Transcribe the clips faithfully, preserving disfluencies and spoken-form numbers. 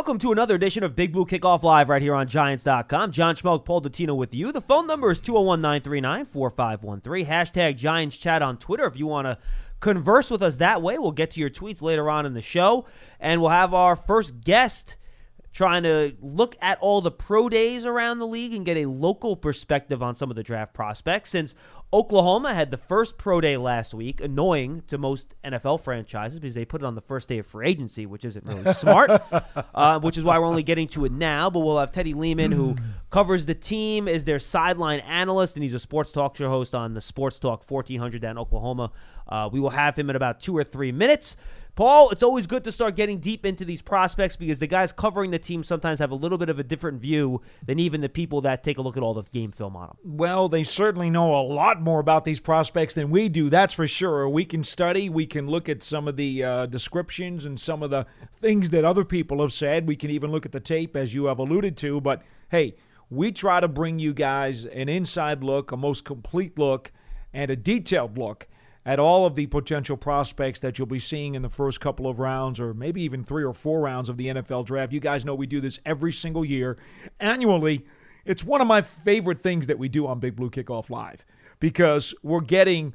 Welcome to another edition of Big Blue Kickoff Live right here on Giants dot com. John Schmelk, Paul Dottino with you. The phone number is two oh one, nine three nine, four five one three. Hashtag Giants Chat on Twitter if you want to converse with us that way. We'll get to your tweets later on in the show. And we'll have our first guest trying to look at all the pro days around the league and get a local perspective on some of the draft prospects. Since Oklahoma had the first pro day last week, annoying to most N F L franchises because they put it on the first day of free agency, which isn't really smart, uh, which is why we're only getting to it now. But we'll have Teddy Lehman, who covers the team, is their sideline analyst, and he's a sports talk show host on the Sports Talk fourteen hundred down in Oklahoma. Uh, we will have him in about two or three minutes. Paul, it's always good to start getting deep into these prospects because the guys covering the team sometimes have a little bit of a different view than even the people that take a look at all the game film on them. Well, they certainly know a lot more about these prospects than we do, that's for sure. We can study, we can look at some of the uh, descriptions and some of the things that other people have said. We can even look at the tape, as you have alluded to. But, hey, we try to bring you guys an inside look, a most complete look, and a detailed look at all of the potential prospects that you'll be seeing in the first couple of rounds or maybe even three or four rounds of the N F L draft. You guys know we do this every single year, annually. It's one of my favorite things that we do on Big Blue Kickoff Live because we're getting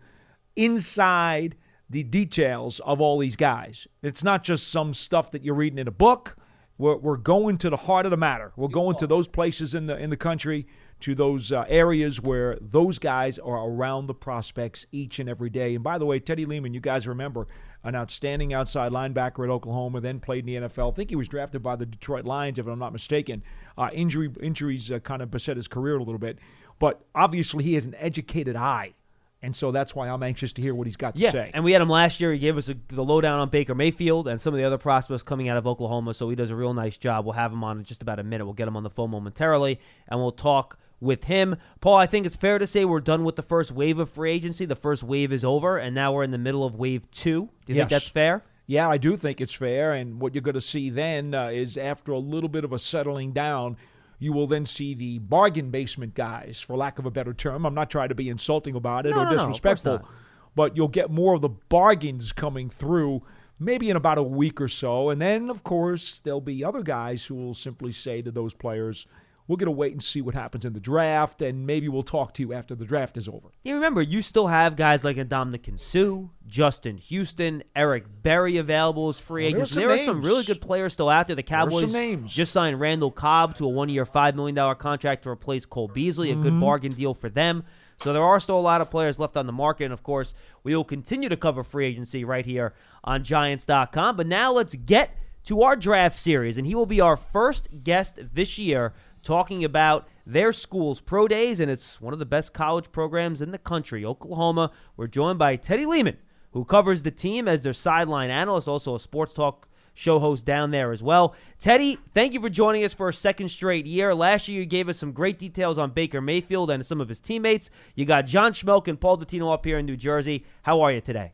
inside the details of all these guys. It's not just some stuff that you're reading in a book. We're, we're going to the heart of the matter. We're going to those places in the in the country, to those uh, areas where those guys are around the prospects each and every day. And by the way, Teddy Lehman, you guys remember, an outstanding outside linebacker at Oklahoma, then played in the N F L. I think he was drafted by the Detroit Lions, if I'm not mistaken. Uh, injury Injuries uh, kind of beset his career a little bit. But obviously he has an educated eye. And so that's why I'm anxious to hear what he's got to yeah, say. And we had him last year. He gave us a, the lowdown on Baker Mayfield and some of the other prospects coming out of Oklahoma. So he does a real nice job. We'll have him on in just about a minute. We'll get him on the phone momentarily, and we'll talk with him. Paul, I think it's fair to say we're done with the first wave of free agency. The first wave is over, and now we're in the middle of wave two. Do you yes. think that's fair? Yeah, I do think it's fair. And what you're going to see then uh, is after a little bit of a settling down, you will then see the bargain basement guys, for lack of a better term. I'm not trying to be insulting about it no, or no, disrespectful, no, but you'll get more of the bargains coming through maybe in about a week or so. And then, of course, there'll be other guys who will simply say to those players, we're going to wait and see what happens in the draft, and maybe we'll talk to you after the draft is over. Yeah, remember, you still have guys like Adam Nkansu, Justin Houston, Eric Berry available as free well, agents. There, there are some really good players still out there. The Cowboys just signed Randall Cobb to a one-year, five million dollar contract to replace Cole Beasley, mm-hmm. a good bargain deal for them. So there are still a lot of players left on the market, and, of course, we will continue to cover free agency right here on Giants dot com. But now let's get to our draft series, and he will be our first guest this year, talking about their school's pro days, and it's one of the best college programs in the country, Oklahoma. We're joined by Teddy Lehman, who covers the team as their sideline analyst, also a sports talk show host down there as well. Teddy, thank you for joining us for a second straight year. Last year you gave us some great details on Baker Mayfield and some of his teammates. You got John Schmelk and Paul Dottino up here in New Jersey. How are you today?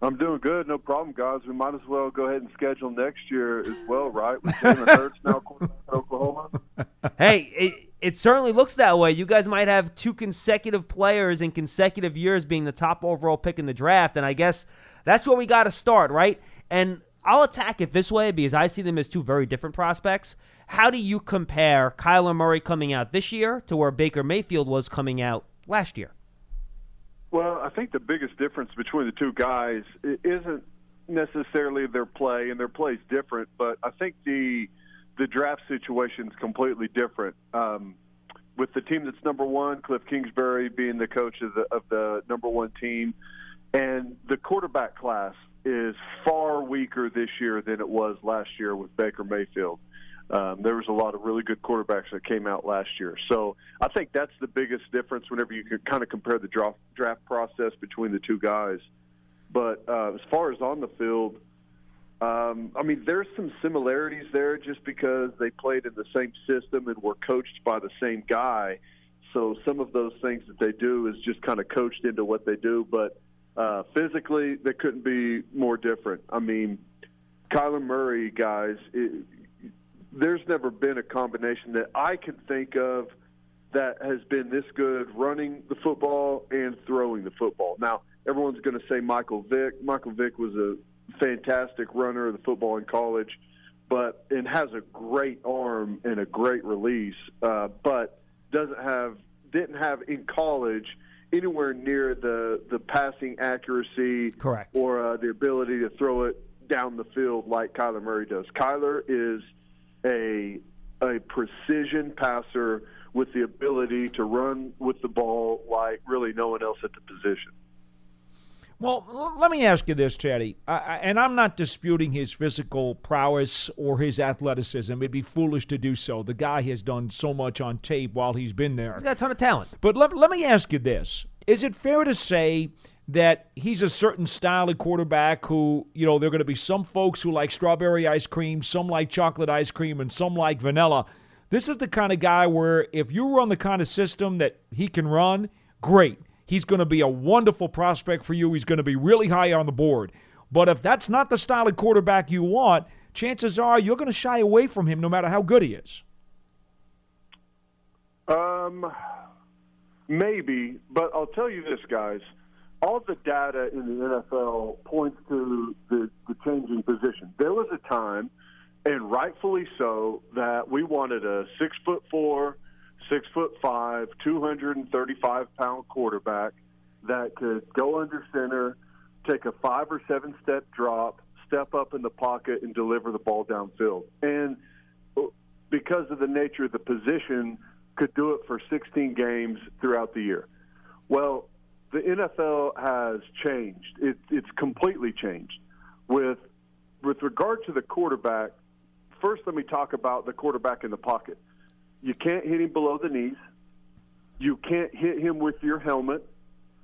I'm doing good. No problem, guys. We might as well go ahead and schedule next year as well, right? We're seeing the third now quarterback at Oklahoma. Hey, it, it certainly looks that way. You guys might have two consecutive players in consecutive years being the top overall pick in the draft, and I guess that's where we got to start, right? And I'll attack it this way because I see them as two very different prospects. How do you compare Kyler Murray coming out this year to where Baker Mayfield was coming out last year? Well, I think the biggest difference between the two guys isn't necessarily their play, and their play's different, but I think the the draft situation's completely different. Um, with the team that's number one, Cliff Kingsbury being the coach of the, of the number one team, and the quarterback class is far weaker this year than it was last year with Baker Mayfield. Um, there was a lot of really good quarterbacks that came out last year. So I think that's the biggest difference whenever you could kind of compare the draft, draft process between the two guys. But uh, as far as on the field, um, I mean, there's some similarities there just because they played in the same system and were coached by the same guy. So some of those things that they do is just kind of coached into what they do. But uh, physically, they couldn't be more different. I mean, Kyler Murray, guys – there's never been a combination that I can think of that has been this good running the football and throwing the football. Now, everyone's going to say Michael Vick. Michael Vick was a fantastic runner of the football in college, but and has a great arm and a great release, uh, but doesn't have didn't have in college anywhere near the the passing accuracy, correct, or uh, the ability to throw it down the field like Kyler Murray does. Kyler is a a precision passer with the ability to run with the ball like really no one else at the position. Well, let me ask you this, Teddy, I, and I'm not disputing his physical prowess or his athleticism. It'd be foolish to do so. The guy has done so much on tape while he's been there. He's got a ton of talent. But let, let me ask you this. Is it fair to say that he's a certain style of quarterback who, you know, there are going to be some folks who like strawberry ice cream, some like chocolate ice cream, and some like vanilla? This is the kind of guy where if you run the kind of system that he can run, great. He's going to be a wonderful prospect for you. He's going to be really high on the board. But if that's not the style of quarterback you want, chances are you're going to shy away from him no matter how good he is. Um, maybe, but I'll tell you this, guys. All the data in the N F L points to the, the changing position. There was a time, and rightfully so, that we wanted a six foot four, Six foot five, two hundred and thirty-five pound quarterback that could go under center, take a five or seven step drop, step up in the pocket, and deliver the ball downfield. And because of the nature of the position, could do it for sixteen games throughout the year. Well, the N F L has changed. It, it's completely changed. With with regard to the quarterback, first let me talk about the quarterback in the pocket. You can't hit him below the knees. You can't hit him with your helmet.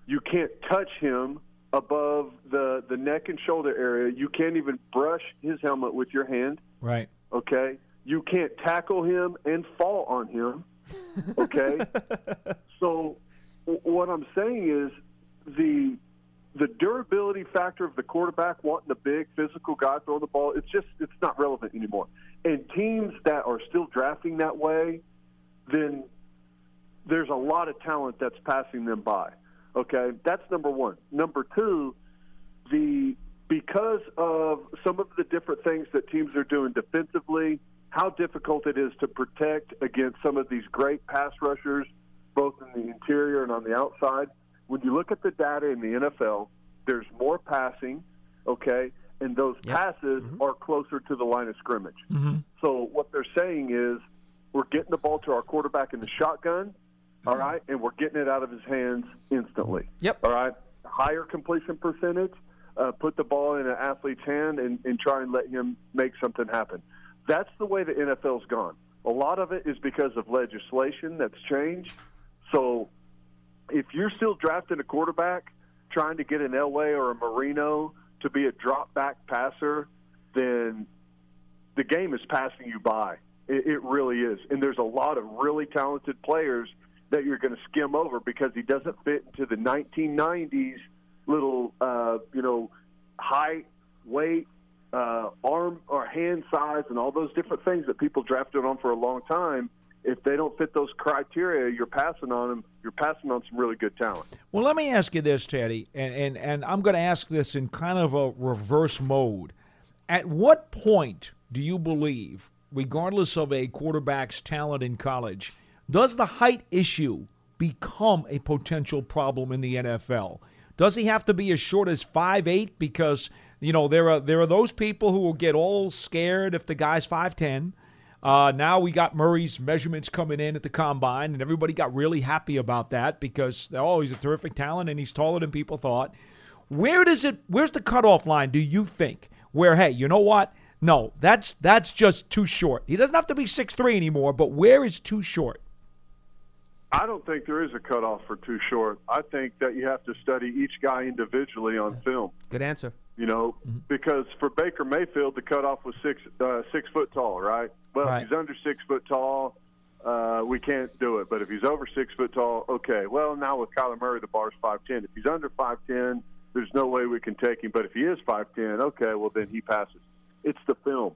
You can't touch him above the, the neck and shoulder area. You can't even brush his helmet with your hand. Right. Okay? You can't tackle him and fall on him. Okay? So what I'm saying is the the durability factor of the quarterback wanting the big physical guy throwing the ball, it's just it's not relevant anymore. And teams that are still drafting that way, then there's a lot of talent that's passing them by. Okay, that's number one. Number two, the because of some of the different things that teams are doing defensively, how difficult it is to protect against some of these great pass rushers, both in the interior and on the outside. When you look at the data in the N F L, there's more passing, okay, and those yep. passes mm-hmm. are closer to the line of scrimmage. Mm-hmm. So what they're saying is we're getting the ball to our quarterback in the shotgun, mm-hmm. all right, and we're getting it out of his hands instantly. Yep. All right, higher completion percentage, uh, put the ball in an athlete's hand and, and try and let him make something happen. That's the way the N F L's gone. A lot of it is because of legislation that's changed. So if you're still drafting a quarterback, trying to get an Elway or a Marino to be a drop-back passer, then the game is passing you by. It, it really is. And there's a lot of really talented players that you're going to skim over because he doesn't fit into the nineteen nineties little, uh, you know, height, weight, uh, arm or hand size, and all those different things that people drafted on for a long time. If they don't fit those criteria, you're passing on them. You're passing on some really good talent. Well, let me ask you this, Teddy, and, and, and I'm going to ask this in kind of a reverse mode. At what point do you believe, regardless of a quarterback's talent in college, does the height issue become a potential problem in the N F L? Does he have to be as short as five eight? Because, you know, there are, there are those people who will get all scared if the guy's five ten. Uh, now we got Murray's measurements coming in at the Combine, and everybody got really happy about that because, oh, he's a terrific talent and he's taller than people thought. Where does it? Where's the cutoff line, do you think, where, hey, you know what? No, that's that's just too short. He doesn't have to be six three anymore, but where is too short? I don't think there is a cutoff for too short. I think that you have to study each guy individually on film. Good answer. You know, mm-hmm. because for Baker Mayfield, the cutoff was six uh, six foot tall, right? Well, right. If he's under six foot tall, uh, we can't do it. But if he's over six foot tall, okay. Well, now with Kyler Murray, the bar's five ten. If he's under five ten, there's no way we can take him. But if he is five ten, okay, well, then he passes. It's the film.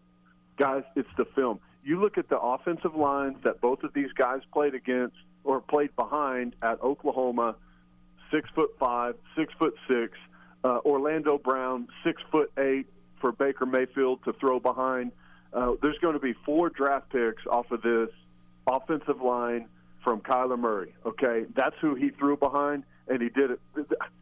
Guys, it's the film. You look at the offensive lines that both of these guys played against or played behind at Oklahoma, six foot five, six foot six. Uh, Orlando Brown, six foot eight for Baker Mayfield to throw behind. Uh, there's going to be four draft picks off of this offensive line from Kyler Murray, okay? That's who he threw behind, and he did it.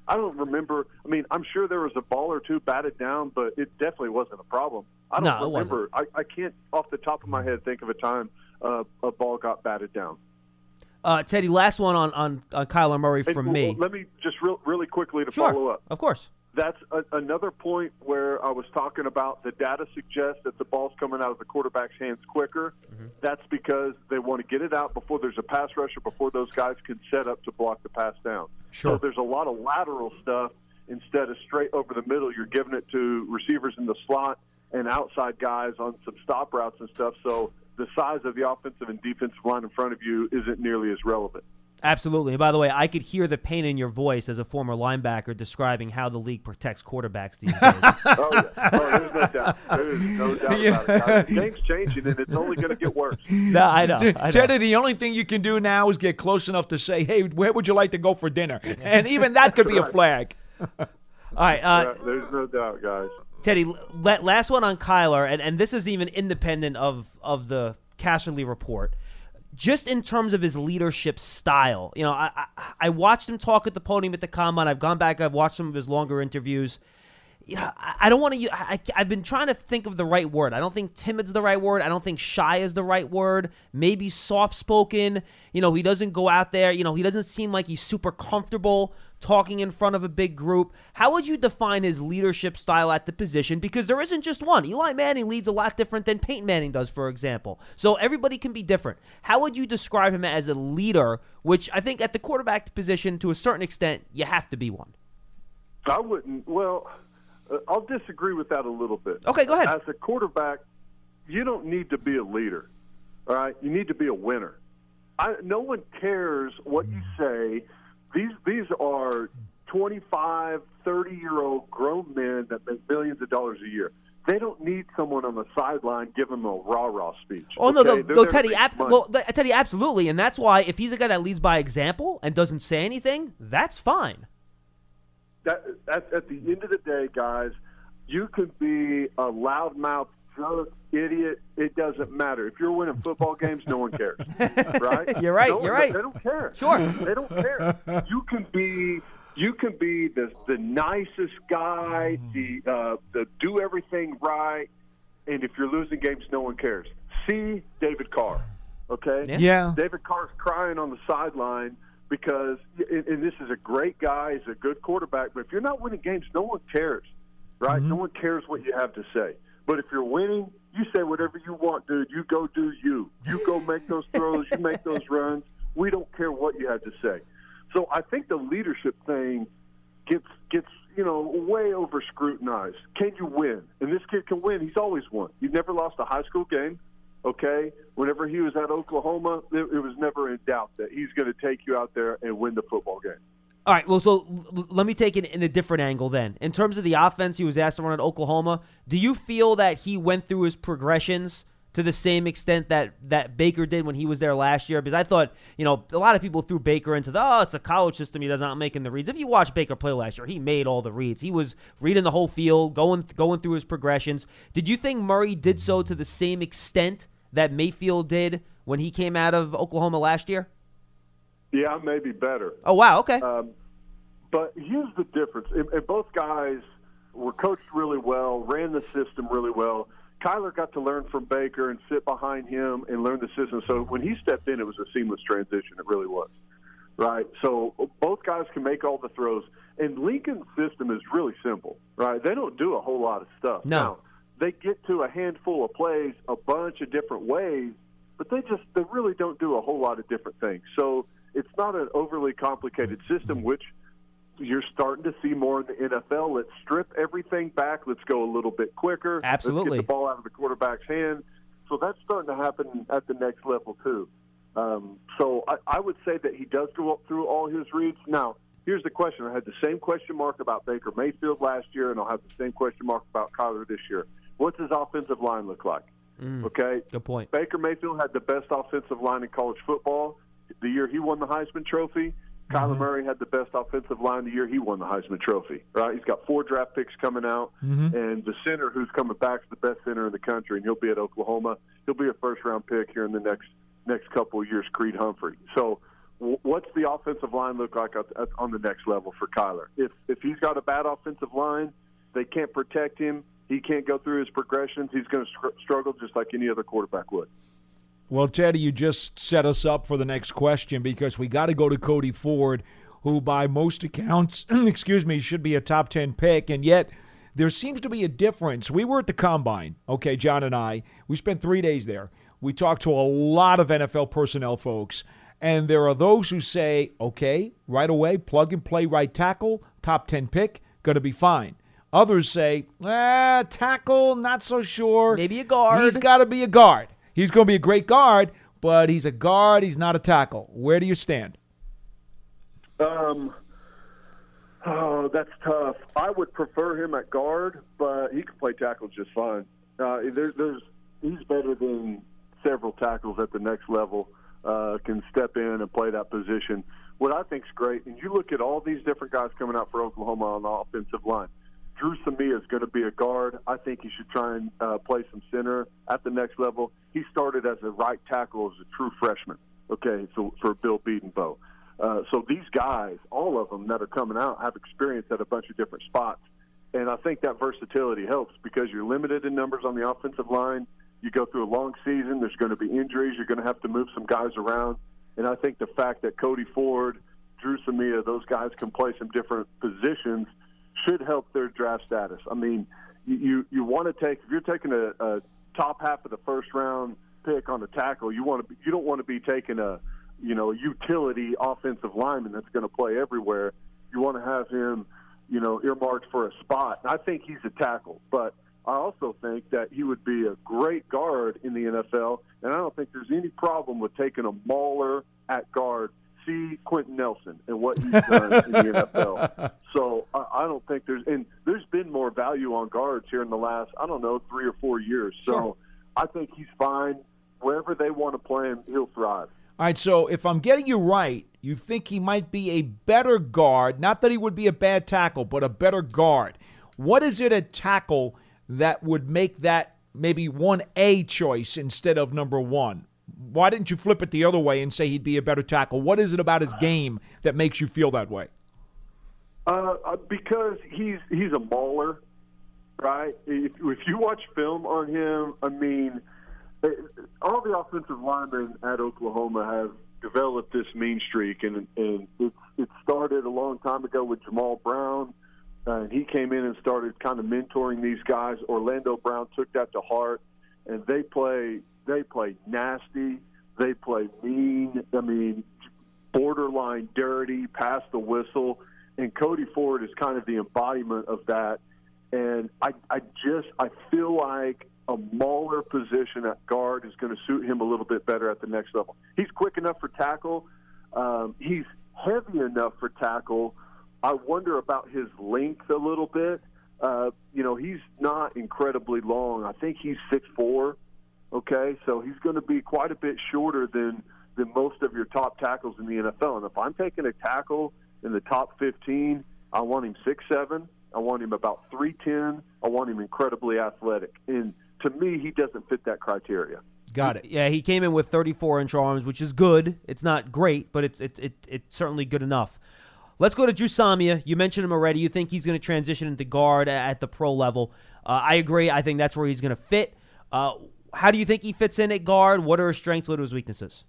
I don't remember. I mean, I'm sure there was a ball or two batted down, but it definitely wasn't a problem. I don't no, remember. I, I can't, off the top of my head, think of a time uh, a ball got batted down. Uh, Teddy, last one on, on, on Kyler Murray from hey, me. Well, let me just re- really quickly to sure, follow up. Of course. That's a, another point where I was talking about the data suggests that the ball's coming out of the quarterback's hands quicker. Mm-hmm. That's because they want to get it out before there's a pass rusher, before those guys can set up to block the pass down. Sure. So there's a lot of lateral stuff instead of straight over the middle. You're giving it to receivers in the slot and outside guys on some stop routes and stuff. So the size of the offensive and defensive line in front of you isn't nearly as relevant. Absolutely. And by the way, I could hear the pain in your voice as a former linebacker describing how the league protects quarterbacks these days. oh, yeah. oh, there's no doubt. There's no doubt about it. Things changing, and it's only going to get worse. No, I know. I know. Teddy, the only thing you can do now is get close enough to say, hey, where would you like to go for dinner? Yeah. And even that could be right. a flag. All right. Uh, yeah, there's no doubt, guys. Teddy, last one on Kyler, and, and this is even independent of, of the Casterly report. Just in terms of his leadership style, you know, I, I I watched him talk at the podium at the combine. I've gone back. I've watched some of his longer interviews. You know, I, I don't want to. I, I've been trying to think of the right word. I don't think timid's the right word. I don't think shy is the right word. Maybe soft-spoken. You know, he doesn't go out there. You know, he doesn't seem like he's super comfortable talking in front of a big group. How would you define his leadership style at the position? Because there isn't just one. Eli Manning leads a lot different than Peyton Manning does, for example. So everybody can be different. How would you describe him as a leader, which I think at the quarterback position, to a certain extent, you have to be one? I wouldn't. Well, I'll disagree with that a little bit. Okay, go ahead. As a quarterback, you don't need to be a leader, all right? You need to be a winner. I, no one cares what you say. These these are twenty-five, thirty-year-old grown men that make millions of dollars a year. They don't need someone on the sideline giving them a rah-rah speech. Oh, okay? no, no, no Teddy, ab- well, Teddy, absolutely. And that's why if he's a guy that leads by example and doesn't say anything, that's fine. That, at, at the end of the day, guys, you could be a loudmouth drunk idiot. It doesn't matter. If you're winning football games, no one cares, right? You're right. No, you're right. They don't care. Sure, they don't care. You can be, you can be the the nicest guy, the uh, the do everything right, and if you're losing games, no one cares. See David Carr, okay? Yeah. yeah. David Carr's crying on the sideline. Because, and this is a great guy, he's a good quarterback, but if you're not winning games, no one cares, right? Mm-hmm. No one cares what you have to say. But if you're winning, you say whatever you want, dude. You go do you. You go make those throws. You make those runs. We don't care what you have to say. So I think the leadership thing gets, gets you know, way over scrutinized. Can you win? And this kid can win. He's always won. He's never lost a high school game. Okay, whenever he was at Oklahoma, it was never in doubt that he's going to take you out there and win the football game. All right, well, so l- let me take it in a different angle then. In terms of the offense he was asked to run at Oklahoma, do you feel that he went through his progressions to the same extent that, that Baker did when he was there last year? Because I thought, you know, a lot of people threw Baker into the, oh, it's a college system, he doesn't make the reads. If you watch Baker play last year, he made all the reads. He was reading the whole field, going, going through his progressions. Did you think Murray did so to the same extent that Mayfield did when he came out of Oklahoma last year? Yeah, maybe better. Oh, wow, okay. Um, but here's the difference. And, and both guys were coached really well, ran the system really well. Kyler got to learn from Baker and sit behind him and learn the system. So when he stepped in, it was a seamless transition. It really was, right? So both guys can make all the throws. And Lincoln's system is really simple, right? They don't do a whole lot of stuff. No. Now, they get to a handful of plays a bunch of different ways, but they just they really don't do a whole lot of different things. So it's not an overly complicated system, which you're starting to see more in the N F L. Let's strip everything back. Let's go a little bit quicker. Absolutely. Let's get the ball out of the quarterback's hand. So that's starting to happen at the next level too. Um, so I, I would say that he does go through all his reads. Now, here's the question. I had the same question mark about Baker Mayfield last year, and I'll have the same question mark about Kyler this year. What's his offensive line look like? Mm, okay? Good point. Baker Mayfield had the best offensive line in college football the year he won the Heisman Trophy. Kyler mm-hmm. Murray had the best offensive line of the year. He won the Heisman Trophy, right? He's got four draft picks coming out. Mm-hmm. And the center who's coming back is the best center in the country, and he'll be at Oklahoma. He'll be a first-round pick here in the next next couple of years, Creed Humphrey. So w- what's the offensive line look like on the next level for Kyler? If, if he's got a bad offensive line, they can't protect him, he can't go through his progressions, he's going to str- struggle just like any other quarterback would. Well, Teddy, you just set us up for the next question, because we got to go to Cody Ford, who by most accounts, excuse me, should be a top ten pick, and yet there seems to be a difference. We were at the Combine, okay, John and I. We spent three days there. We talked to a lot of N F L personnel folks, and there are those who say, okay, right away, plug and play right tackle, top ten pick, going to be fine. Others say, ah, tackle, not so sure. Maybe a guard. He's got to be a guard. He's going to be a great guard, but he's a guard. He's not a tackle. Where do you stand? Um, oh, that's tough. I would prefer him at guard, but he can play tackle just fine. Uh, there, there's he's better than several tackles at the next level. Uh, can step in and play that position. What I think is great, and you look at all these different guys coming out for Oklahoma on the offensive line. Drew Samia is going to be a guard. I think he should try and uh, play some center at the next level. He started as a right tackle as a true freshman, okay, so for Bill Bedenbaugh. Uh, so these guys, all of them that are coming out, have experience at a bunch of different spots. And I think that versatility helps, because you're limited in numbers on the offensive line. You go through a long season. There's going to be injuries. You're going to have to move some guys around. And I think the fact that Cody Ford, Drew Samia, those guys can play some different positions should help their draft status. I mean, you you want to take, if you're taking a, a top half of the first round pick on a tackle, you want to be, you don't want to be taking a you know utility offensive lineman that's going to play everywhere. You want to have him, you know, earmarked for a spot. And I think he's a tackle, but I also think that he would be a great guard in the N F L. And I don't think there's any problem with taking a mauler at guard. See Quentin Nelson and what he's done in the N F L. So I, I don't think there's – and there's been more value on guards here in the last, I don't know, three or four years. So sure. I think he's fine. Wherever they want to play him, he'll thrive. All right, so if I'm getting you right, you think he might be a better guard, not that he would be a bad tackle, but a better guard. What is it at tackle that would make that maybe one A choice instead of number one? Why didn't you flip it the other way and say he'd be a better tackle? What is it about his game that makes you feel that way? Uh, because he's he's a mauler, right? If, if you watch film on him, I mean, all the offensive linemen at Oklahoma have developed this mean streak, and, and it, it started a long time ago with Jamal Brown. Uh, and he came in and started kind of mentoring these guys. Orlando Brown took that to heart, and they play – They play nasty. They play mean. I mean, borderline dirty, pass the whistle. And Cody Ford is kind of the embodiment of that. And I, I just, I feel like a mauler position at guard is going to suit him a little bit better at the next level. He's quick enough for tackle. Um, he's heavy enough for tackle. I wonder about his length a little bit. Uh, you know, he's not incredibly long. I think he's six foot four. Okay, so he's going to be quite a bit shorter than, than most of your top tackles in the N F L. And if I'm taking a tackle in the top fifteen, I want him six seven. I want him about three ten. I want him incredibly athletic. And to me, he doesn't fit that criteria. Got it. Yeah, he came in with thirty-four inch arms, which is good. It's not great, but it's it, it, it's certainly good enough. Let's go to Drew Samia. You mentioned him already. You think he's going to transition into guard at the pro level. Uh, I agree. I think that's where he's going to fit. Uh How do you think he fits in at guard? What are his strengths? What are his weaknesses?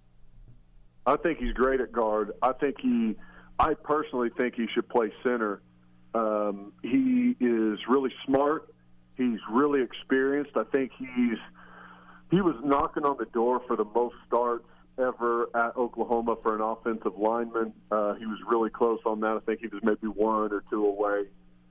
I think he's great at guard. I think he – I personally think he should play center. Um, he is really smart. He's really experienced. I think he's – he was knocking on the door for the most starts ever at Oklahoma for an offensive lineman. Uh, he was really close on that. I think he was maybe one or two away.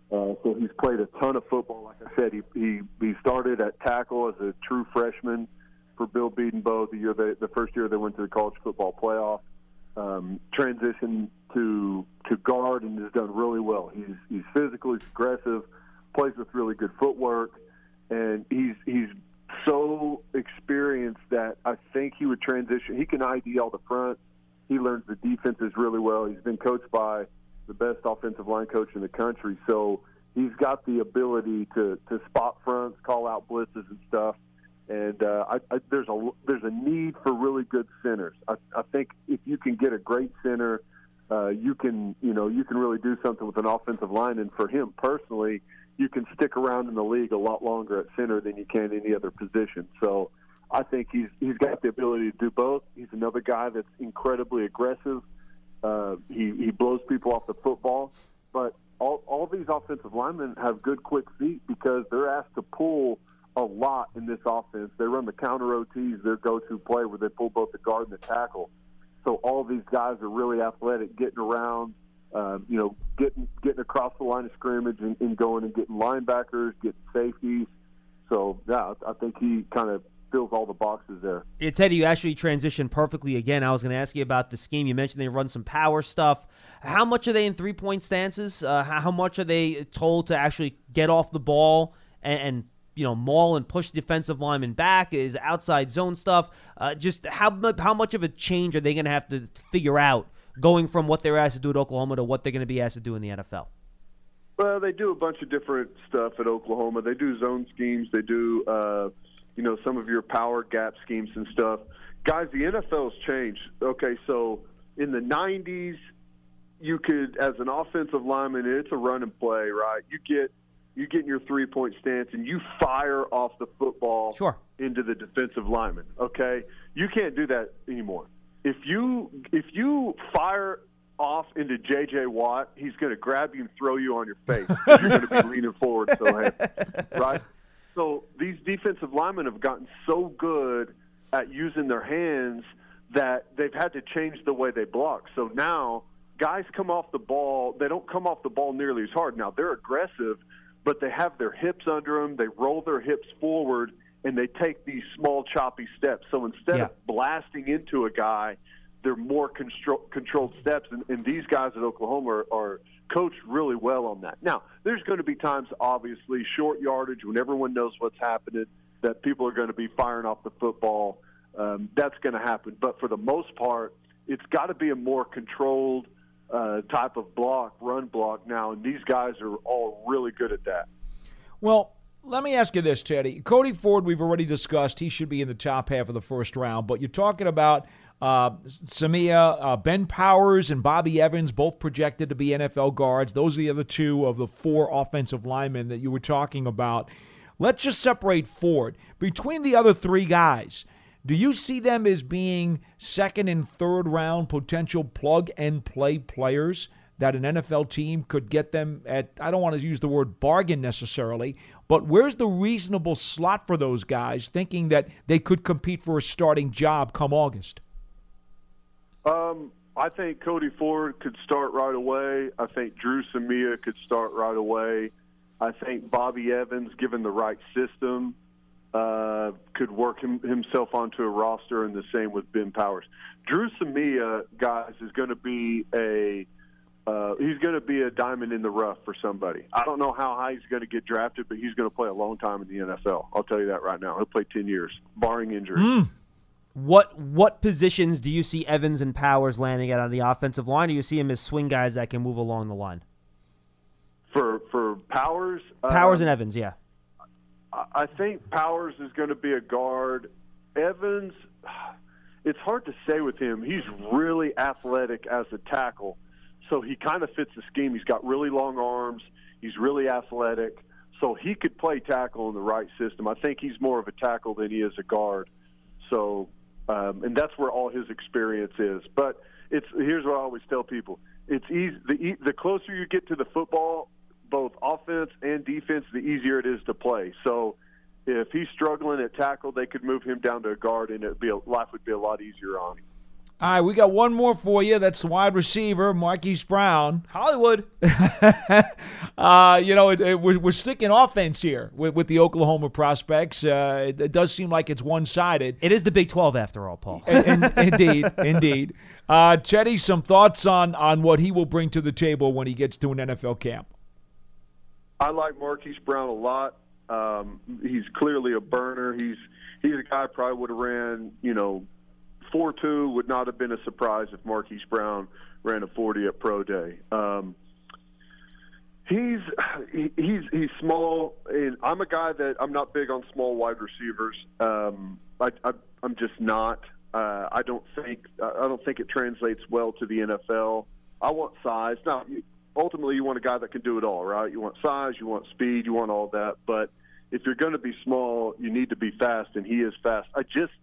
Uh, so he's played a ton of football. Like I said, he, he he started at tackle as a true freshman for Bill Bedenbaugh the year they, the first year they went to the college football playoff. Um, transitioned to to guard and has done really well. He's he's physical, he's aggressive, plays with really good footwork, and he's he's so experienced that I think he would transition. He can I D all the front. He learns the defenses really well. He's been coached by the best offensive line coach in the country, so he's got the ability to to spot fronts, call out blitzes and stuff. And uh, I, I, there's a there's a need for really good centers. I, I think if you can get a great center, uh, you can you know you can really do something with an offensive line. And for him personally, you can stick around in the league a lot longer at center than you can any other position. So I think he's he's got the ability to do both. He's another guy that's incredibly aggressive. Uh, he he blows people off the football, but all all these offensive linemen have good quick feet because they're asked to pull a lot in this offense. They run the counter O Ts, their go-to play, where they pull both the guard and the tackle. So all these guys are really athletic, getting around, um, you know, getting getting across the line of scrimmage and, and going and getting linebackers, getting safeties. So, yeah, I think he kind of fills all the boxes there. Yeah, Teddy, you actually transitioned perfectly again. I was going to ask you about the scheme. You mentioned they run some power stuff. How much are they in three-point stances? Uh, how much are they told to actually get off the ball and, and – you know, maul and push defensive linemen back? Is outside zone stuff? Uh, just how how much of a change are they going to have to figure out going from what they're asked to do at Oklahoma to what they're going to be asked to do in the N F L? Well, they do a bunch of different stuff at Oklahoma. They do zone schemes. They do, uh, you know, some of your power gap schemes and stuff. Guys, the N F L's changed. Okay, so in the nineties, you could, as an offensive lineman, it's a run and play, right? You get You get in your three-point stance, and you fire off the football sure. into the defensive lineman, okay? You can't do that anymore. If you if you fire off into J J. Watt, he's going to grab you and throw you on your face. You're going to be leaning forward so heavy, right? So these defensive linemen have gotten so good at using their hands that they've had to change the way they block. So now guys come off the ball. They don't come off the ball nearly as hard. Now, they're aggressive, but they have their hips under them, they roll their hips forward, and they take these small, choppy steps. So instead yeah. of blasting into a guy, they're more constro- controlled steps, and, and these guys at Oklahoma are, are coached really well on that. Now, there's going to be times, obviously, short yardage, when everyone knows what's happening, that people are going to be firing off the football. Um, that's going to happen. But for the most part, it's got to be a more controlled Uh, type of block, run block now, and these guys are all really good at that. Well, let me ask you this, Teddy. Cody Ford, we've already discussed, he should be in the top half of the first round, but you're talking about uh, Samia, uh, Ben Powers, and Bobby Evans, both projected to be N F L guards. Those are the other two of the four offensive linemen that you were talking about. Let's just separate Ford. Between the other three guys, do you see them as being second and third round potential plug-and-play players that an N F L team could get them at? I don't want to use the word bargain necessarily, but where's the reasonable slot for those guys thinking that they could compete for a starting job come August? Um, I think Cody Ford could start right away. I think Drew Samia could start right away. I think Bobby Evans, given the right system, Uh, could work him, himself onto a roster, and the same with Ben Powers. Drew Samia, guys, is going to be a uh, he's going to be a diamond in the rough for somebody. I don't know how high he's going to get drafted, but he's going to play a long time in the N F L. I'll tell you that right now. He'll play ten years, barring injury. Mm. What what positions do you see Evans and Powers landing at on the offensive line? Do you see him as swing guys that can move along the line? For for Powers, Powers um, and Evans, yeah. I think Powers is going to be a guard. Evans, it's hard to say with him. He's really athletic as a tackle, so he kind of fits the scheme. He's got really long arms. He's really athletic, so he could play tackle in the right system. I think he's more of a tackle than he is a guard. So, um, and that's where all his experience is. But it's here's what I always tell people: it's easy. The, the closer you get to the football, both offense and defense, the easier it is to play. So if he's struggling at tackle, they could move him down to a guard, and it'd be a, life would be a lot easier on him. All right, we got one more for you. That's the wide receiver, Marquise Brown. Hollywood. uh, you know, it, it, we're, we're sticking offense here with, with the Oklahoma prospects. Uh, it, it does seem like it's one-sided. It is the Big Twelve after all, Paul. in, in, indeed, indeed. Uh, Teddy, some thoughts on, on what he will bring to the table when he gets to an N F L camp? I like Marquise Brown a lot. Um, he's clearly a burner. He's he's a guy I probably would have ran, you know, four two would not have been a surprise if Marquise Brown ran a forty at pro day. Um, he's he's he's small, and I'm a guy that I'm not big on small wide receivers. Um, I, I, I'm just not. Uh, I don't think I don't think it translates well to the N F L. I want size. Now, ultimately, you want a guy that can do it all, right? You want size, you want speed, you want all that. But if you're going to be small, you need to be fast, and he is fast. I just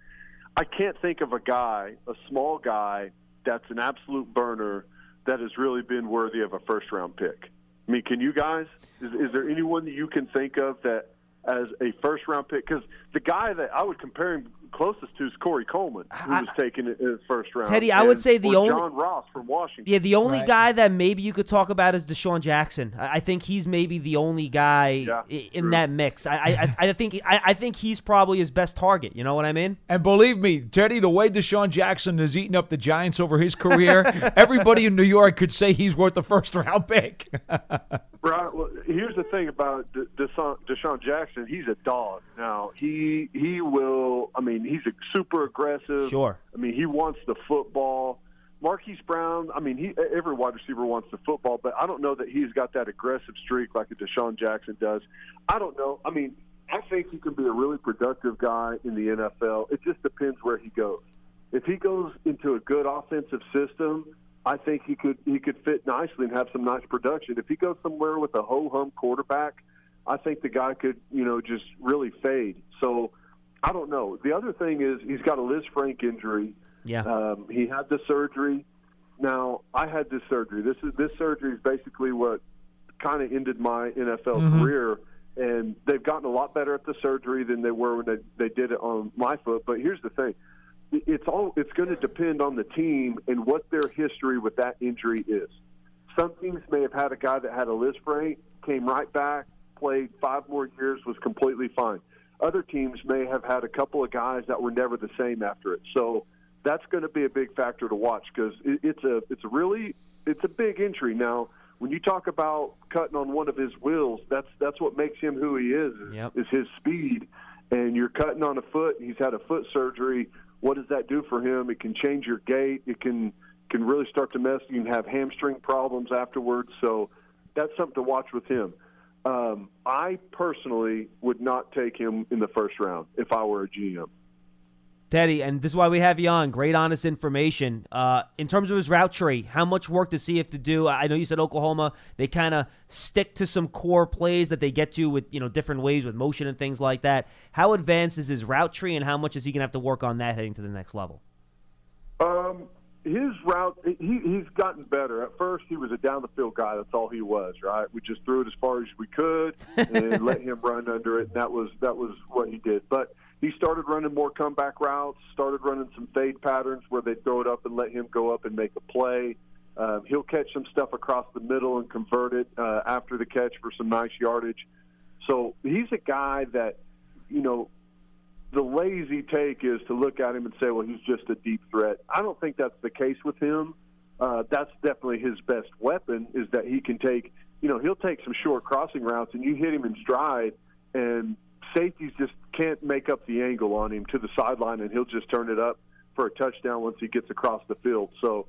I can't think of a guy, a small guy, that's an absolute burner that has really been worthy of a first-round pick. I mean, can you guys? Is, is there anyone that you can think of that as a first-round pick? Because the guy that I would compare him closest to is Corey Coleman, who I, was taken in the first round. Teddy, I and, would say the only John Ross from Washington. Yeah, the only right. guy that maybe you could talk about is DeSean Jackson. I, I think he's maybe the only guy yeah, in true. that mix. I I, I think I, I think he's probably his best target. You know what I mean? And believe me, Teddy, the way DeSean Jackson has eaten up the Giants over his career, everybody in New York could say he's worth a first-round pick. Right. Well, here's the thing about De- DeSean, DeSean Jackson. He's a dog. Now, he he will – I mean, he's a super aggressive. Sure. I mean, he wants the football. Marquise Brown, I mean, he every wide receiver wants the football, but I don't know that he's got that aggressive streak like a DeSean Jackson does. I don't know. I mean, I think he can be a really productive guy in the N F L. It just depends where he goes. If he goes into a good offensive system – I think he could he could fit nicely and have some nice production. If he goes somewhere with a ho-hum quarterback, I think the guy could, you know, just really fade. So I don't know. The other thing is he's got a Lisfranc injury. Yeah. Um, he had the surgery. Now, I had this surgery. This is this surgery is basically what kind of ended my N F L mm-hmm. career, and they've gotten a lot better at the surgery than they were when they, they did it on my foot. But here's the thing. It's all. It's going to depend on the team and what their history with that injury is. Some teams may have had a guy that had a Lisfranc, came right back, played five more years, was completely fine. Other teams may have had a couple of guys that were never the same after it. So that's going to be a big factor to watch because it's a. It's a really. It's a big injury. Now, when you talk about cutting on one of his wheels, that's that's what makes him who he is. Yep. Is his speed, and you're cutting on a foot. He's had a foot surgery. What does that do for him? It can change your gait. It can can really start to mess. You can have hamstring problems afterwards. So that's something to watch with him. Um, I personally would not take him in the first round if I were a G M. Teddy, and this is why we have you on. Great, honest information. Uh, in terms of his route tree, how much work does he have to do? I know you said Oklahoma, they kind of stick to some core plays that they get to with, you know, different ways with motion and things like that. How advanced is his route tree, and how much is he going to have to work on that heading to the next level? Um, his route, he, he's gotten better. At first, he was a down-the-field guy. That's all he was, right? We just threw it as far as we could and let him run under it, and that was, that was what he did. But he started running more comeback routes, started running some fade patterns where they throw it up and let him go up and make a play. Um, he'll catch some stuff across the middle and convert it uh, after the catch for some nice yardage. So he's a guy that, you know, the lazy take is to look at him and say, well, he's just a deep threat. I don't think that's the case with him. Uh, that's definitely his best weapon is that he can take, you know, he'll take some short crossing routes and you hit him in stride and safeties just can't make up the angle on him to the sideline, and he'll just turn it up for a touchdown once he gets across the field. So,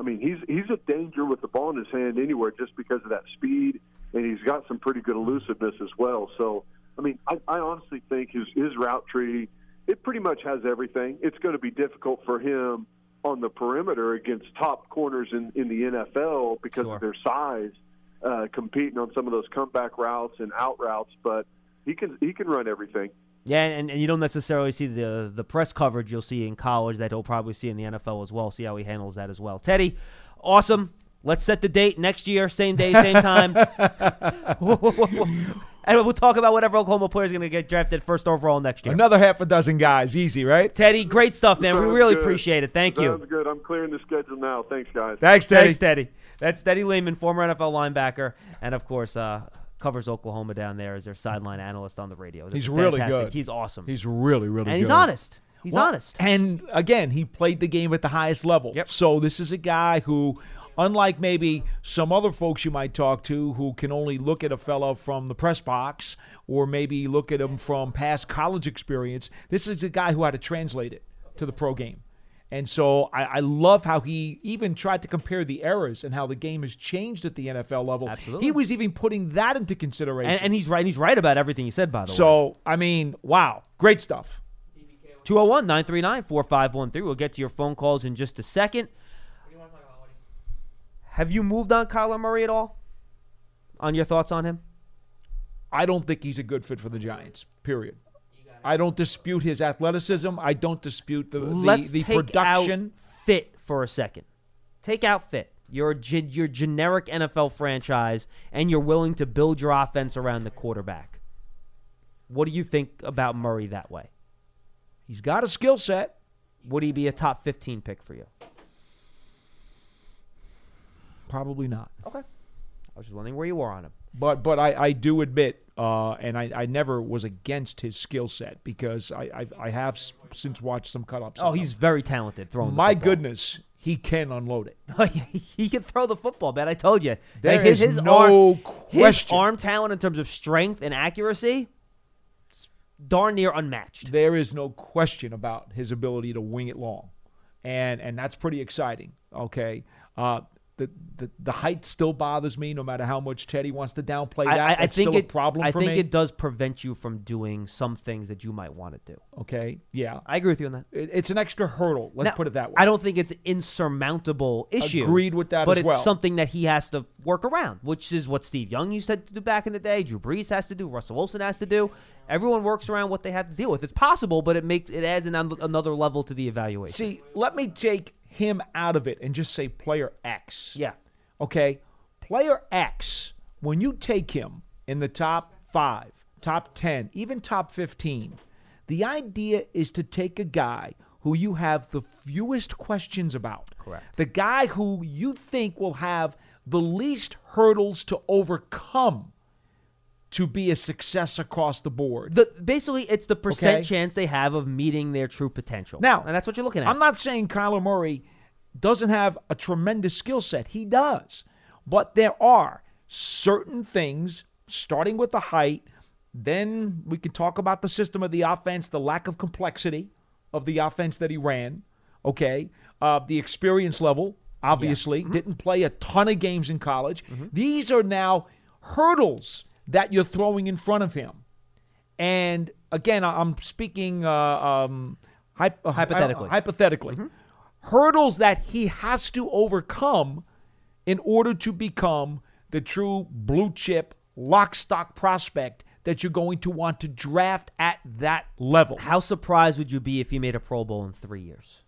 I mean, he's he's a danger with the ball in his hand anywhere just because of that speed, and he's got some pretty good elusiveness as well. So, I mean, I, I honestly think his, his route tree, it pretty much has everything. It's going to be difficult for him on the perimeter against top corners in, in the N F L because sure. of their size, uh, competing on some of those comeback routes and out routes, but He can he can run everything. Yeah, and, and you don't necessarily see the the press coverage you'll see in college that he'll probably see in the N F L as well. See how he handles that as well. Teddy, awesome. Let's set the date next year, same day, same time. And we'll talk about whatever Oklahoma player is going to get drafted first overall next year. Another half a dozen guys. Easy, right? Teddy, great stuff, man. Sounds we really good. appreciate it. Thank Sounds you. Sounds good. I'm clearing the schedule now. Thanks, guys. Thanks, Teddy. Thanks, Teddy. That's Teddy Lehman, former N F L linebacker, and, of course, uh, covers Oklahoma down there as their sideline analyst on the radio. This he's really good. He's awesome. He's really, really and good. And he's honest. He's well, honest. And, again, he played the game at the highest level. Yep. So this is a guy who, unlike maybe some other folks you might talk to who can only look at a fellow from the press box or maybe look at him from past college experience, this is a guy who had to translate it to the pro game. And so I, I love how he even tried to compare the eras and how the game has changed at the N F L level. Absolutely. He was even putting that into consideration. And, and he's right. He's right about everything he said, by the so, way. So, I mean, wow. Great stuff. two oh one, nine three nine, four five one three. We'll get to your phone calls in just a second. What do you want to talk about, Woody? Have you moved on Kyler Murray at all? On your thoughts on him? I don't think he's a good fit for the Giants, period. I don't dispute his athleticism. I don't dispute the, the, Let's the take production. Out fit for a second. Take out fit. You're a ge- you're generic N F L franchise, and you're willing to build your offense around the quarterback. What do you think about Murray that way? He's got a skill set. Would he be a top fifteen pick for you? Probably not. Okay. I was just wondering where you were on him. But but I, I do admit, uh, and I, I never was against his skill set because I, I, I have s- since watched some cut-ups. Oh, he's very talented throwing My the football. goodness, he can unload it. He can throw the football, man. I told you. There like his, is his no arm, question. His arm talent in terms of strength and accuracy, it's darn near unmatched. There is no question about his ability to wing it long, and and that's pretty exciting, okay? Uh The, the the height still bothers me, no matter how much Teddy wants to downplay that. I, I, That's think still it, a problem I for think me. It does prevent you from doing some things that you might want to do. Okay, yeah. I agree with you on that. It, it's an extra hurdle. Let's now, put it that way. I don't think it's an insurmountable issue. Agreed with that as well. But it's something that he has to work around, which is what Steve Young used to do back in the day. Drew Brees has to do. Russell Wilson has to do. Everyone works around what they have to deal with. It's possible, but it makes it adds an, another level to the evaluation. See, let me take him out of it and just say player X. Yeah. Okay? Player X, when you take him in the top five, top ten, even top fifteen, the idea is to take a guy who you have the fewest questions about. Correct. The guy who you think will have the least hurdles to overcome to be a success across the board. The, basically, it's the percent okay? chance they have of meeting their true potential. Now, and that's what you're looking at. I'm not saying Kyler Murray doesn't have a tremendous skill set. He does. But there are certain things, starting with the height, then we can talk about the system of the offense, the lack of complexity of the offense that he ran, okay? Uh, the experience level, obviously. Yeah. Mm-hmm. Didn't play a ton of games in college. Mm-hmm. These are now hurdles that you're throwing in front of him. And, again, I'm speaking uh, um, hy- hypothetically. Uh, hypothetically. Mm-hmm. Hurdles that he has to overcome in order to become the true blue-chip, lock-stock prospect that you're going to want to draft at that level. How surprised would you be if he made a Pro Bowl in three years?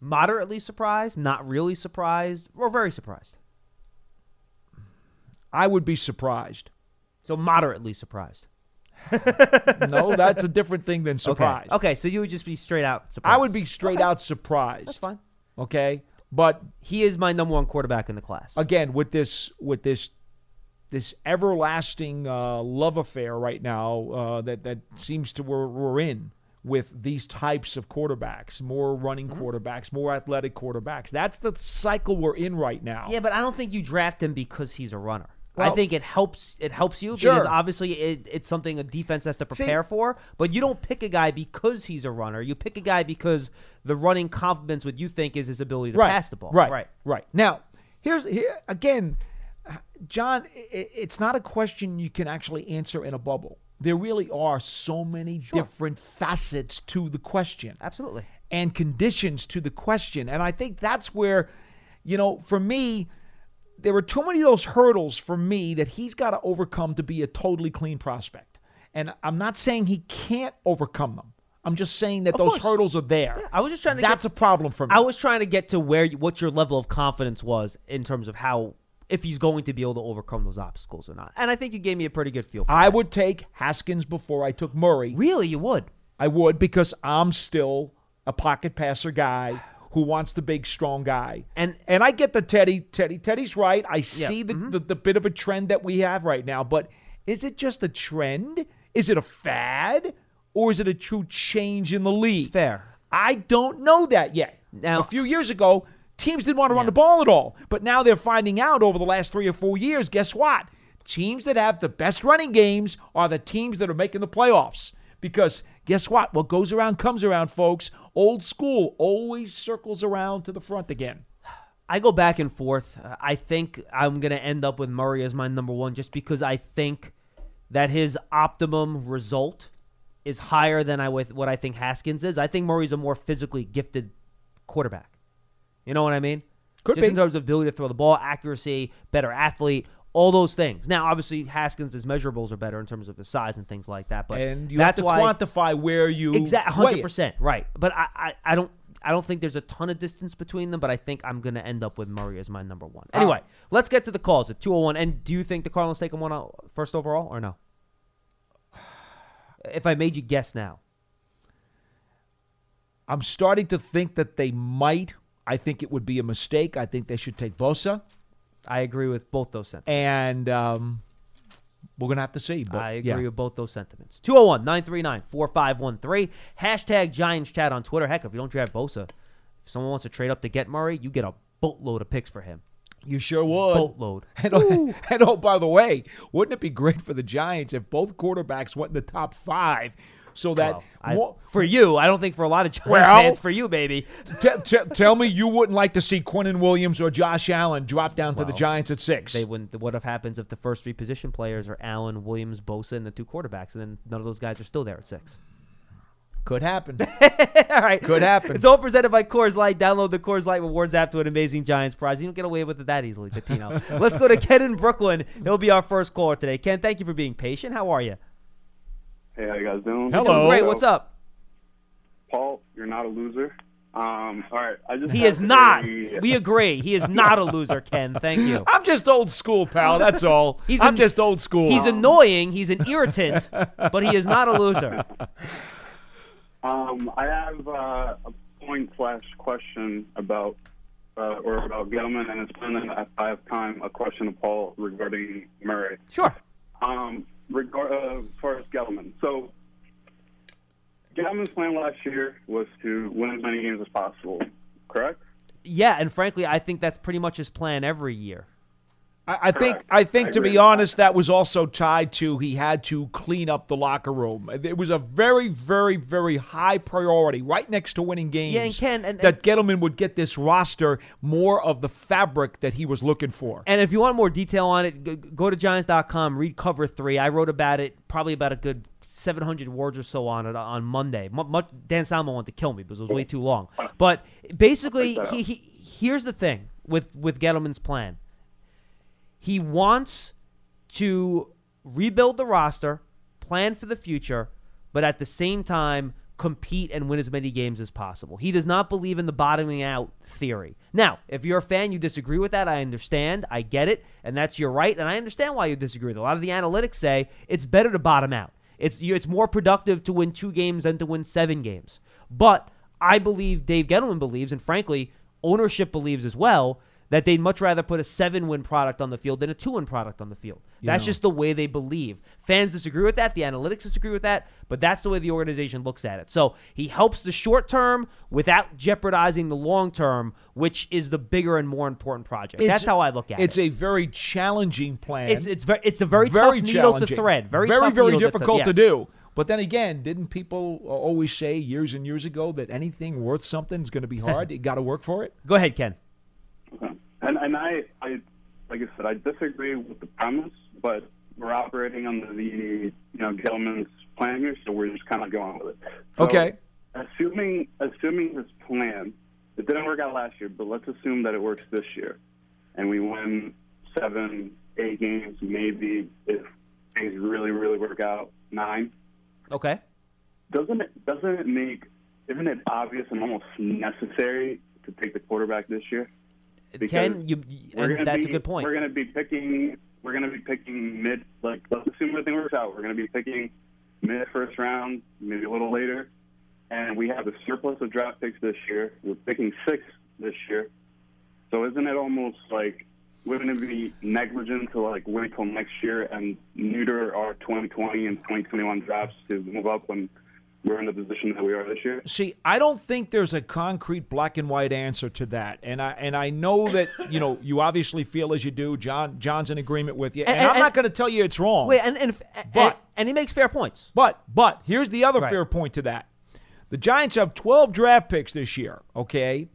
Moderately surprised, not really surprised, or very surprised? I would be surprised. So moderately surprised. No, that's a different thing than surprised. Okay. okay, so you would just be straight out surprised. I would be straight okay. out surprised. That's fine. Okay, but he is my number one quarterback in the class. Again, with this with this this everlasting uh, love affair right now uh, that that seems to we're, we're in with these types of quarterbacks, more running mm-hmm. quarterbacks, more athletic quarterbacks. That's the cycle we're in right now. Yeah, but I don't think you draft him because he's a runner. Well, I think it helps It helps you sure. because obviously it, it's something a defense has to prepare See, for, but you don't pick a guy because he's a runner. You pick a guy because the running complements what you think is his ability to right, pass the ball. Right, right, right. Now, here's here, again, John, it, it's not a question you can actually answer in a bubble. There really are so many sure. different facets to the question. Absolutely. And conditions to the question. And I think that's where, you know, for me, there were too many of those hurdles for me that he's got to overcome to be a totally clean prospect. And I'm not saying he can't overcome them. I'm just saying that of those course. hurdles are there. Yeah, I was just trying to That's get, a problem for me. I was trying to get to where you, what your level of confidence was in terms of how if he's going to be able to overcome those obstacles or not. And I think you gave me a pretty good feel for I that. I would take Haskins before I took Murray. Really, you would? I would because I'm still a pocket passer guy who wants the big, strong guy. And and I get the Teddy. Teddy. Teddy's right. I see yeah. the, mm-hmm. the, the bit of a trend that we have right now. But is it just a trend? Is it a fad? Or is it a true change in the league? Fair. I don't know that yet. Now, a few years ago, teams didn't want to yeah. run the ball at all. But now they're finding out over the last three or four years, guess what? Teams that have the best running games are the teams that are making the playoffs. Because Guess what? What goes around comes around, folks. Old school always circles around to the front again. I go back and forth. I think I'm going to end up with Murray as my number one just because I think that his optimum result is higher than I with what I think Haskins is. I think Murray's a more physically gifted quarterback. You know what I mean? Could just be. In terms of ability to throw the ball, accuracy, better athlete, all those things. Now, obviously, Haskins' measurables are better in terms of his size and things like that. But and you that's have to why, quantify where you exactly one hundred percent, right. But I, I, I don't I don't think there's a ton of distance between them, but I think I'm going to end up with Murray as my number one. Anyway, ah. let's get to the calls at two oh one. And do you think the Cardinals take him one out first overall or no? If I made you guess now. I'm starting to think that they might. I think it would be a mistake. I think they should take Bosa. I agree with both those sentiments. And um, we're going to have to see. But, I agree yeah. with both those sentiments. two oh one, nine three nine, four five one three. Hashtag Giants Chat on Twitter. Heck, if you don't draft Bosa, if someone wants to trade up to get Murray, you get a boatload of picks for him. You sure would. Boatload. And oh, and oh, by the way, wouldn't it be great for the Giants if both quarterbacks went in the top five? So that well, I, more, for you, I don't think for a lot of Giants well, fans, for you, baby. T- t- tell me you wouldn't like to see Quinnen Williams or Josh Allen drop down well, to the Giants at six. They wouldn't. What if happens if the first three position players are Allen, Williams, Bosa, and the two quarterbacks, and then none of those guys are still there at six? Could happen. All right. Could happen. It's all presented by Coors Light. Download the Coors Light Rewards app to an amazing Giants prize. You don't get away with it that easily, Patino. Let's go to Ken in Brooklyn. He'll be our first caller today. Ken, thank you for being patient. How are you? Hey, how you guys doing? Hello. Doing great. So, what's up? Paul, you're not a loser. Um, all right. I just he is not. Say, we agree. He is not a loser, Ken. Thank you. I'm just old school, pal. That's all. he's I'm an, just old school. He's annoying. He's an irritant, but he is not a loser. Um, I have uh, a point slash question about uh, or about Gettleman, and it's been, if I have time, a question to Paul regarding Murray. Sure. Um, regard uh, as far as Gettleman, so Gettleman's plan last year was to win as many games as possible, correct? Yeah, and frankly, I think that's pretty much his plan every year. I, I think, I think I to be honest, that. that was also tied to he had to clean up the locker room. It was a very, very, very high priority right next to winning games yeah, and Ken, and, that and, Gettleman would get this roster more of the fabric that he was looking for. And if you want more detail on it, go to Giants dot com, read Cover three. I wrote about it, probably about a good seven hundred words or so on it on Monday. Much, Dan Salmon wanted to kill me because it was way too long. But basically, he, he, here's the thing with, with Gettleman's plan. He wants to rebuild the roster, plan for the future, but at the same time compete and win as many games as possible. He does not believe in the bottoming out theory. Now, if you're a fan, you disagree with that. I understand. I get it. And that's your right. And I understand why you disagree with it. A lot of the analytics say it's better to bottom out. It's, it's more productive to win two games than to win seven games. But I believe Dave Gettleman believes, and frankly, ownership believes as well, that they'd much rather put a seven-win product on the field than a two-win product on the field. That's yeah. just the way they believe. Fans disagree with that. The analytics disagree with that. But that's the way the organization looks at it. So he helps the short term without jeopardizing the long term, which is the bigger and more important project. It's, that's how I look at it's it. It's a very challenging plan. It's it's, very, it's a very, very tough needle to thread. Very, very, tough very difficult to, th- yes. to do. But then again, didn't people always say years and years ago that anything worth something is going to be hard? You got to work for it? Go ahead, Ken. Okay. And and I, I, like I said, I disagree with the premise, but we're operating under the, you know, Gettleman's plan here, so we're just kind of going with it. So okay. Assuming assuming his plan, it didn't work out last year, but let's assume that it works this year, and we win seven, eight games, maybe if things really, really work out, nine. Okay. Doesn't it doesn't it make isn't it obvious and almost necessary to take the quarterback this year? Ken, you, and that's be, a good point. We're going to be picking. We're going to be picking mid. Like, let's assume everything works out. We're going to be picking mid first round, maybe a little later, and we have a surplus of draft picks this year. We're picking six this year, so isn't it almost like wouldn't it be negligent to like wait till next year and neuter our twenty twenty and twenty twenty-one drafts to move up when we're in the position that we are this year? See, I don't think there's a concrete black and white answer to that. And I and I know that, you know, you obviously feel as you do. John John's in agreement with you. And, and, and I'm and, not going to tell you it's wrong. Wait, and, and if, but and he makes fair points. But but here's the other right. fair point to that. The Giants have twelve draft picks this year, okay?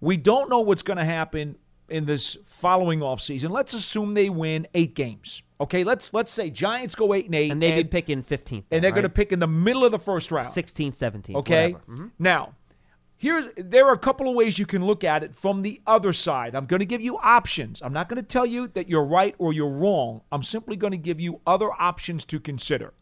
We don't know what's going to happen in this following offseason. Let's assume they win eight games, okay? Let's let's say Giants go eight and eight. And they'd be picking fifteenth. And they're right? going to pick in the middle of the first round. sixteenth, seventeenth, okay? Mm-hmm. Now, here's there are a couple of ways you can look at it from the other side. I'm going to give you options. I'm not going to tell you that you're right or you're wrong. I'm simply going to give you other options to consider.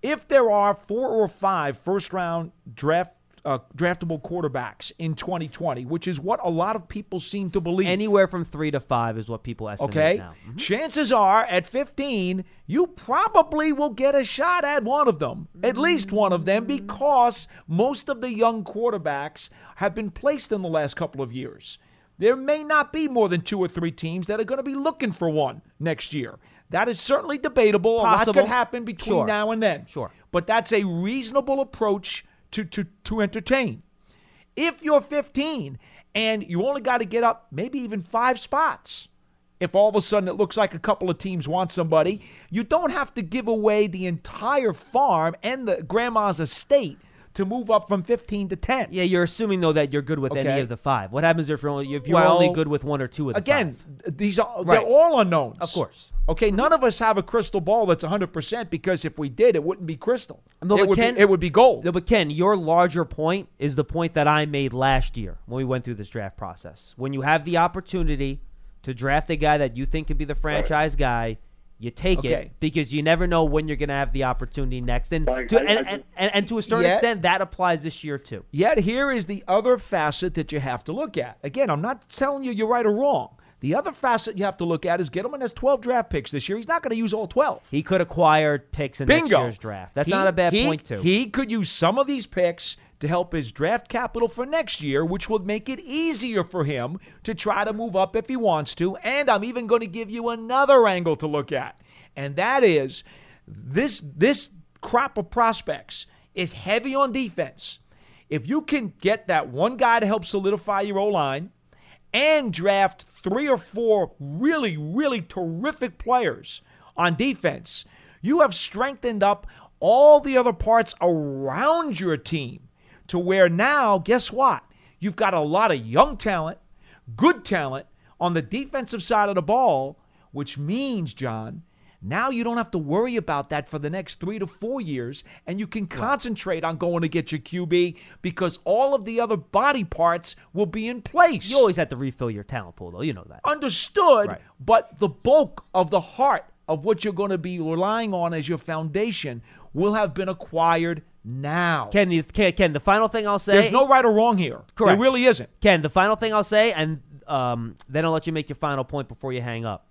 If there are four or five first-round draft uh, draftable quarterbacks in twenty twenty, which is what a lot of people seem to believe. Anywhere from three to five is what people estimate okay. now. Mm-hmm. Chances are, at fifteen, you probably will get a shot at one of them, at least one of them, because most of the young quarterbacks have been placed in the last couple of years. There may not be more than two or three teams that are going to be looking for one next year. That is certainly debatable. Possible. A lot could happen between sure. now and then. Sure. But that's a reasonable approach to, to, to entertain. If you're fifteen and you only got to get up maybe even five spots, if all of a sudden it looks like a couple of teams want somebody, you don't have to give away the entire farm and the grandma's estate to move up from fifteen to ten. Yeah, you're assuming, though, that you're good with okay. any of the five. What happens if you're only, if you're well, only good with one or two of the again, five? Again, these are, right. they're all unknowns. Of course. Okay, none of us have a crystal ball that's one hundred percent, because if we did, it wouldn't be crystal. No, it, would Ken, be, it would be gold. No, but Ken, your larger point is the point that I made last year when we went through this draft process. When you have the opportunity to draft a guy that you think could be the franchise right. guy, you take okay. it, because you never know when you're going to have the opportunity next. And, like, to, I, and, I, and, and, and to a certain yet, extent, that applies this year too. Yet here is the other facet that you have to look at. Again, I'm not telling you you're right or wrong. The other facet you have to look at is Gettleman has twelve draft picks this year. He's not going to use all twelve. He could acquire picks in Bingo. next year's draft. That's he, not a bad he, point, too. He could use some of these picks to help his draft capital for next year, which will make it easier for him to try to move up if he wants to. And I'm even going to give you another angle to look at, and that is this, this crop of prospects is heavy on defense. If you can get that one guy to help solidify your O-line, and draft three or four really, really terrific players on defense, you have strengthened up all the other parts around your team to where now, guess what? You've got a lot of young talent, good talent on the defensive side of the ball, which means, John, now you don't have to worry about that for the next three to four years, and you can concentrate on going to get your Q B because all of the other body parts will be in place. You always have to refill your talent pool, though. You know that. Understood, right. But the bulk of the heart of what you're going to be relying on as your foundation will have been acquired now. Ken, the, Ken, Ken, the final thing I'll say. There's no right or wrong here. Correct. There really isn't. Ken, the final thing I'll say, and um, then I'll let you make your final point before you hang up.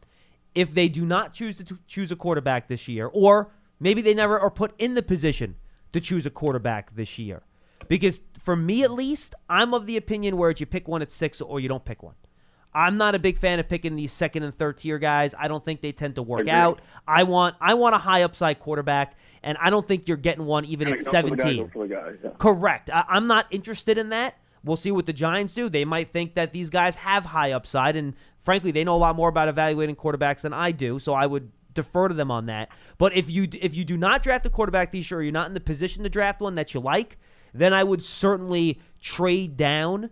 If they do not choose to t- choose a quarterback this year, or maybe they never are put in the position to choose a quarterback this year. Because for me, at least, I'm of the opinion where you pick one at six or you don't pick one. I'm not a big fan of picking these second and third tier guys. I don't think they tend to work Agreed. out. I want I want a high upside quarterback, and I don't think you're getting one even at seventeen. Guy, guy, yeah. Correct. I- I'm not interested in that. We'll see what the Giants do. They might think that these guys have high upside, and frankly, they know a lot more about evaluating quarterbacks than I do, so I would defer to them on that. But if you if you do not draft a quarterback this year, or you're not in the position to draft one that you like, then I would certainly trade down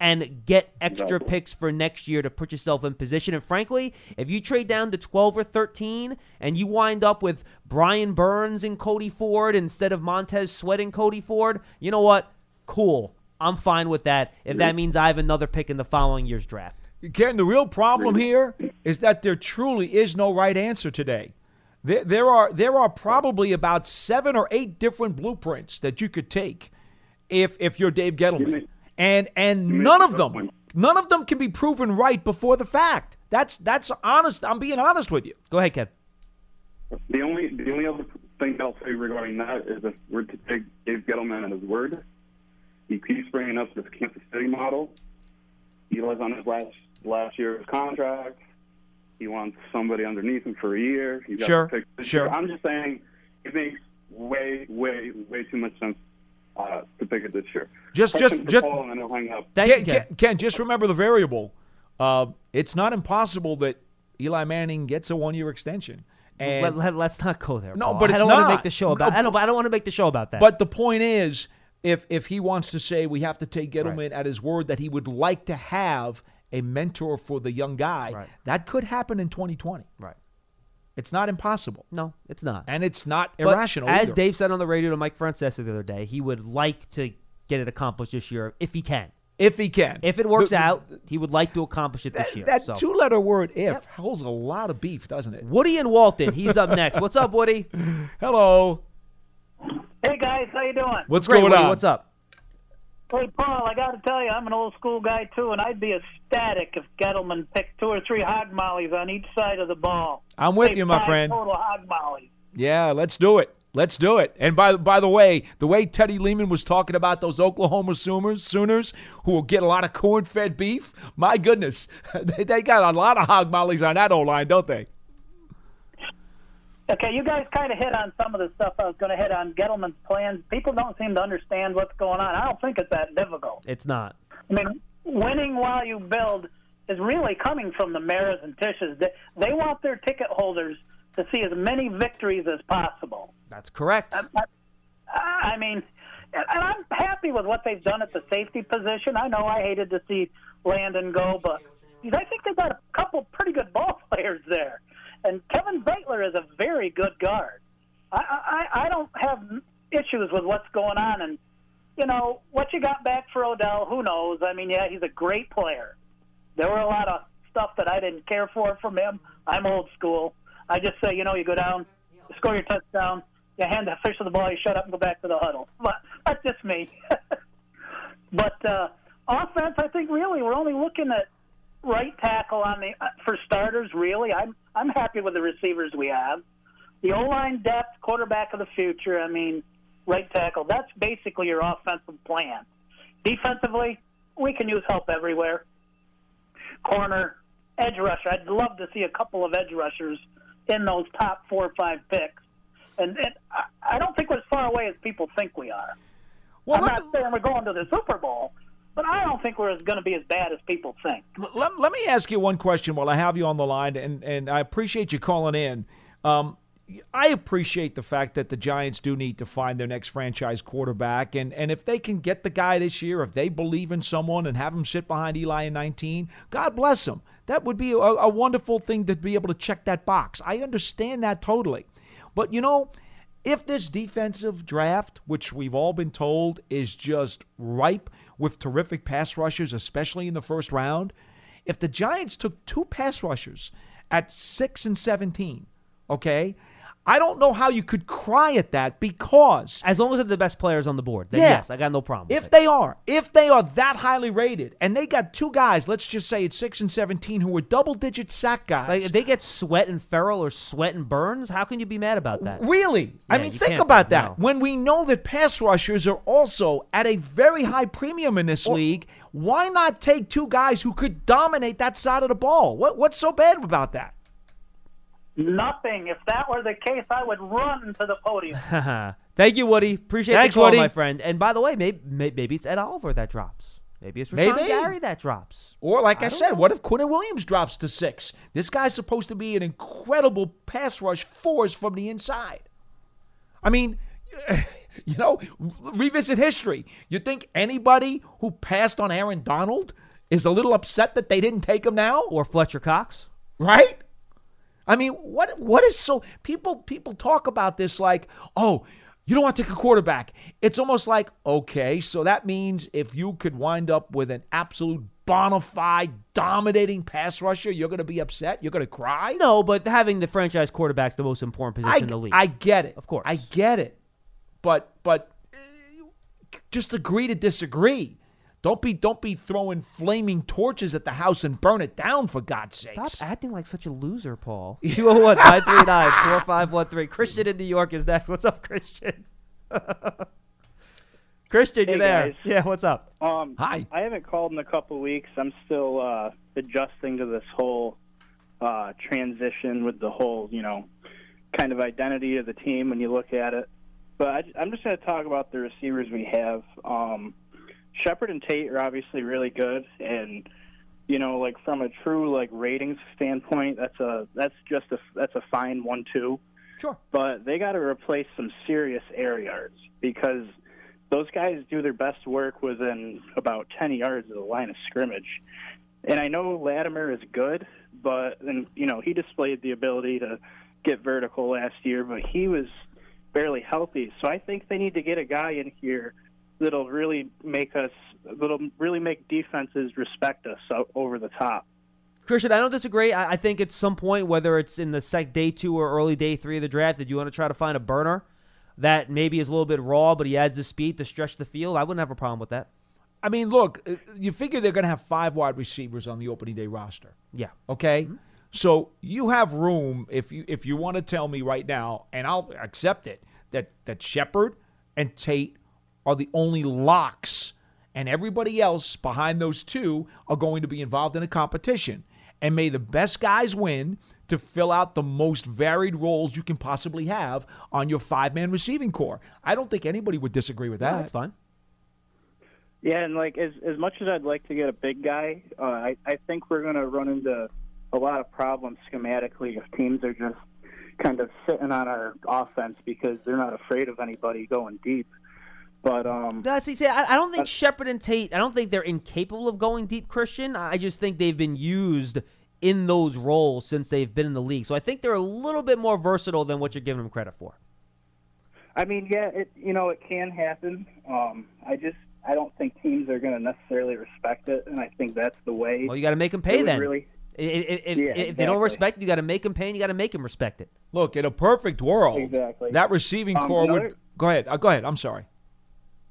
and get extra exactly. picks for next year to put yourself in position. And frankly, if you trade down to twelve or thirteen and you wind up with Brian Burns and Cody Ford instead of Montez Sweat and Cody Ford, you know what? Cool. I'm fine with that if that means I have another pick in the following year's draft. Ken, the real problem here is that there truly is no right answer today. There, there are there are probably about seven or eight different blueprints that you could take if if you're Dave Gettleman, and and none of them none of them can be proven right before the fact. That's that's honest. I'm being honest with you. Go ahead, Ken. The only the only other thing I'll say regarding that is if we're to take Dave Gettleman at his word. He keeps bringing up this Kansas City model. He was on his last last year's contract. He wants somebody underneath him for a year. He got sure, sure. Year. I'm just saying it makes way, way, way too much sense uh, to pick it this year. Just, Question just, just. Paul, and I'll hang up. Ken, Ken. Ken, just remember the variable. Uh, it's not impossible that Eli Manning gets a one-year extension. And let, let, let's not go there. No, Paul. but I it's don't not. want to make the show about. No, I don't. I don't want to make the show about that. But the point is, if if he wants to say we have to take Gettleman right. at his word that he would like to have a mentor for the young guy, right. that could happen in twenty twenty. Right. It's not impossible. No, it's not. And it's not but irrational. As either. Dave said on the radio to Mike Francesa the other day, he would like to get it accomplished this year if he can. If he can. If it works the, out, he would like to accomplish it this that, year. That so. two-letter word, if, yep. holds a lot of beef, doesn't it? Woody and Walton, he's up next. What's up, Woody? Hello. Hey, guys. How you doing? What's Great, going Woody, on? What's up? Hey, Paul, I got to tell you, I'm an old school guy, too, and I'd be ecstatic if Gettleman picked two or three hog mollies on each side of the ball. I'm with Say you, my friend. Total hog mollies. Yeah, let's do it. Let's do it. And by, by the way, the way Teddy Lehman was talking about those Oklahoma Sooners, Sooners who will get a lot of corn-fed beef, my goodness, they, they got a lot of hog mollies on that O-line, don't they? Okay, you guys kind of hit on some of the stuff I was going to hit on. Gettleman's plans, people don't seem to understand what's going on. I don't think it's that difficult. It's not. I mean, winning while you build is really coming from the Maras and Tishes. They, they want their ticket holders to see as many victories as possible. That's correct. I, I, I mean, and I'm happy with what they've done at the safety position. I know I hated to see Landon go, but I think they've got a couple pretty good ball players there. And Kevin Beitler is a very good guard. I, I, I don't have issues with what's going on. And, you know, what you got back for Odell, who knows? I mean, yeah, he's a great player. There were a lot of stuff that I didn't care for from him. I'm old school. I just say, you know, you go down, you score your touchdown, you hand the official the ball, you shut up and go back to the huddle. But that's just me. But uh, offense, I think really we're only looking at right tackle on the uh, for starters. Really, I'm I'm happy with the receivers we have, the O-line depth, quarterback of the future. I mean, right tackle. That's basically your offensive plan. Defensively, we can use help everywhere. Corner, edge rusher. I'd love to see a couple of edge rushers in those top four or five picks. And, and I, I don't think we're as far away as people think we are. Well, I'm not saying we're going to the Super Bowl, but I don't think we're going to be as bad as people think. Let, let me ask you one question while I have you on the line, and, and I appreciate you calling in. Um, I appreciate the fact that the Giants do need to find their next franchise quarterback, and, and if they can get the guy this year, if they believe in someone and have him sit behind Eli in nineteen, God bless him. That would be a, a wonderful thing to be able to check that box. I understand that totally. But, you know, if this defensive draft, which we've all been told is just ripe with terrific pass rushers, especially in the first round, if the Giants took two pass rushers at six and seventeen, okay, I don't know how you could cry at that, because as long as they're the best players on the board, then yeah, yes, I got no problem with if it. they are, if they are that highly rated, and they got two guys, let's just say it's six and seventeen, who were double-digit sack guys. Like, if they get Sweat and Ferrell or Sweat and Burns, how can you be mad about that? Really? Yeah, I mean, think about that. No. When we know that pass rushers are also at a very high premium in this or, league, why not take two guys who could dominate that side of the ball? What What's so bad about that? Nothing. If that were the case, I would run to the podium. Thank you, Woody. Appreciate Thanks, the call, Woody. my friend. And by the way, maybe maybe it's Ed Oliver that drops. Maybe it's Rashawn Gary that drops. Or like I, I said, know. what if Quinnen Williams drops to six? This guy's supposed to be an incredible pass rush force from the inside. I mean, you know, revisit history. You think anybody who passed on Aaron Donald is a little upset that they didn't take him now? Or Fletcher Cox. Right? I mean, what what is so – people people talk about this like, oh, you don't want to take a quarterback. It's almost like, okay, so that means if you could wind up with an absolute bona fide dominating pass rusher, you're going to be upset? You're going to cry? No, but having the franchise quarterback is the most important position I, in the league. I get it. Of course. I get it. But but just agree to disagree. Don't be don't be throwing flaming torches at the house and burn it down, for God's sake. Stop acting like such a loser, Paul. two oh one, nine three nine, four five one three. Christian in New York is next. What's up, Christian? Christian, hey, you there? Guys. Yeah, what's up? Um, Hi. I haven't called in a couple of weeks. I'm still uh, adjusting to this whole uh, transition with the whole, you know, kind of identity of the team when you look at it. But I, I'm just going to talk about the receivers we have. Um Shepard and Tate are obviously really good, and you know, like from a true like ratings standpoint, that's a that's just a that's a fine one two. Sure. But they got to replace some serious air yards, because those guys do their best work within about ten yards of the line of scrimmage. And I know Latimer is good, but and you know he displayed the ability to get vertical last year, but he was barely healthy. So I think they need to get a guy in here that'll really make us, that'll really make defenses respect us over the top. Christian, I don't disagree. I think at some point, whether it's in the sec day two or early day three of the draft, that you want to try to find a burner that maybe is a little bit raw, but he has the speed to stretch the field. I wouldn't have a problem with that. I mean, look, you figure they're going to have five wide receivers on the opening day roster. Yeah. Okay? Mm-hmm. So you have room, if you if you want to tell me right now, and I'll accept it, that, that Shepard and Tate are the only locks, and everybody else behind those two are going to be involved in a competition. And may the best guys win to fill out the most varied roles you can possibly have on your five-man receiving corps. I don't think anybody would disagree with that. Yeah, that's fine. Yeah, and like as as much as I'd like to get a big guy, uh, I, I think we're going to run into a lot of problems schematically if teams are just kind of sitting on our offense because they're not afraid of anybody going deep. But um, that's he said. I don't think Shepard and Tate, I don't think they're incapable of going deep, Christian. I just think they've been used in those roles since they've been in the league. So I think they're a little bit more versatile than what you're giving them credit for. I mean, yeah, it you know, it can happen. Um, I just I don't think teams are going to necessarily respect it, and I think that's the way. Well, you got to make them pay then. Really, if, if, yeah, if exactly. they don't respect it, you got to make them pay, and you got to make them respect it. Look, in a perfect world, exactly. that receiving um, core another, would – go ahead. Uh, go ahead. I'm sorry.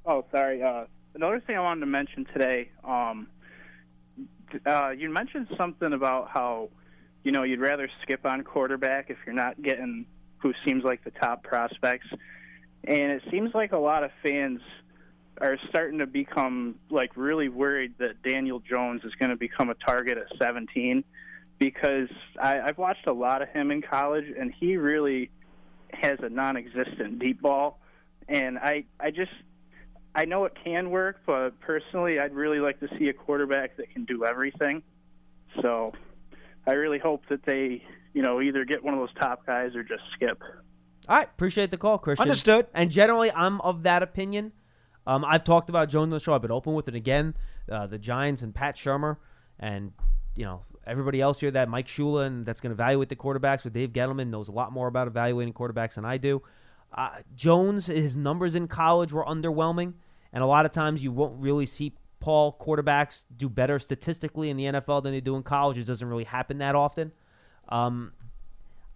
Oh, sorry. Uh, another thing I wanted to mention today, um, uh, you mentioned something about how, you know, you'd rather skip on quarterback if you're not getting who seems like the top prospects. And it seems like a lot of fans are starting to become, like, really worried that Daniel Jones is going to become a target at seventeen, because I, I've watched a lot of him in college, and he really has a non-existent deep ball. And I, I just – I know it can work, but personally, I'd really like to see a quarterback that can do everything. So I really hope that they, you know, either get one of those top guys or just skip. All right. Appreciate the call, Christian. Understood. And generally, I'm of that opinion. Um, I've talked about Jones on the show. I've been open with it again. Uh, the Giants and Pat Shurmur and, you know, everybody else here, that Mike Shula, and that's going to evaluate the quarterbacks with Dave Gettleman, knows a lot more about evaluating quarterbacks than I do. Uh, Jones, his numbers in college were underwhelming. And a lot of times you won't really see, Paul, quarterbacks do better statistically in the N F L than they do in college. It doesn't really happen that often. Um,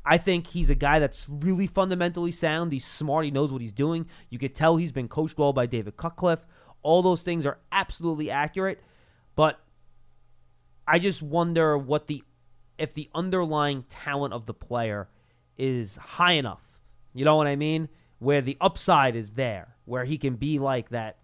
I think he's a guy that's really fundamentally sound. He's smart. He knows what he's doing. You could tell he's been coached well by David Cutcliffe. All those things are absolutely accurate. But I just wonder what the if the underlying talent of the player is high enough. You know what I mean? Where the upside is there, where he can be like that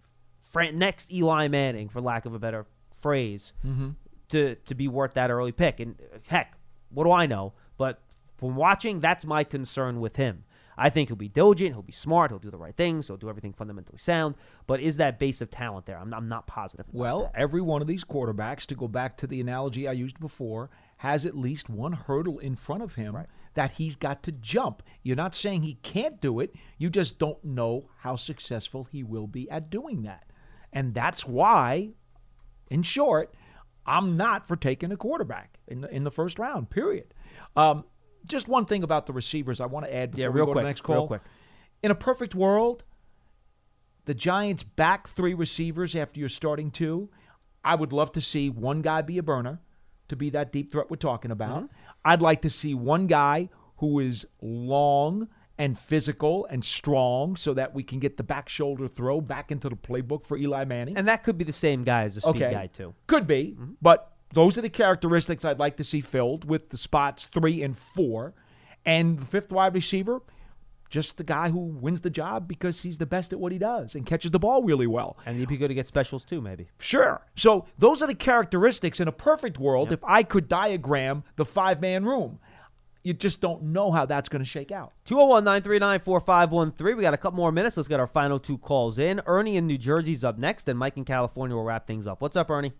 next Eli Manning, for lack of a better phrase, mm-hmm. to, to be worth that early pick. And heck, what do I know? But from watching, that's my concern with him. I think he'll be diligent, he'll be smart, he'll do the right things, he'll do everything fundamentally sound. But is that base of talent there? I'm, I'm not positive. Well, that. Every one of these quarterbacks, to go back to the analogy I used before, has at least one hurdle in front of him. Right. That he's got to jump. You're not saying he can't do it. You just don't know how successful he will be at doing that. And that's why, in short, I'm not for taking a quarterback in the, in the first round, period. Um, just one thing about the receivers I want to add before yeah, real we go quick, to the next call. Real quick. In a perfect world, the Giants back three receivers after you're starting two. I would love to see one guy be a burner to be that deep threat we're talking about. Mm-hmm. I'd like to see one guy who is long and physical and strong so that we can get the back shoulder throw back into the playbook for Eli Manning. And that could be the same guy as the speed okay. guy, too. Could be, mm-hmm. but those are the characteristics I'd like to see filled with the spots three and four. And the fifth wide receiver, just the guy who wins the job because he's the best at what he does and catches the ball really well. And he'd be good to get specials too, maybe. Sure. So those are the characteristics in a perfect world. Yep. If I could diagram the five-man room, you just don't know how that's going to shake out. two oh one, nine three nine, four five one three. We got a couple more minutes. Let's get our final two calls in. Ernie in New Jersey's up next, and Mike in California will wrap things up. What's up, Ernie?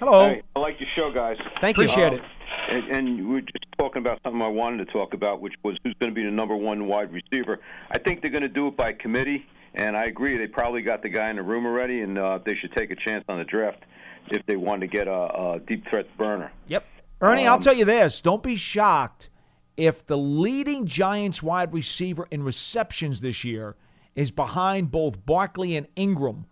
Hello. Hey, I like your show, guys. Thank you. Appreciate uh, it. And, and we were just talking about something I wanted to talk about, which was who's going to be the number one wide receiver. I think they're going to do it by committee, and I agree. They probably got the guy in the room already, and uh, they should take a chance on the draft if they want to get a, a deep threat burner. Yep. Ernie, um, I'll tell you this. Don't be shocked if the leading Giants wide receiver in receptions this year is behind both Barkley and Ingram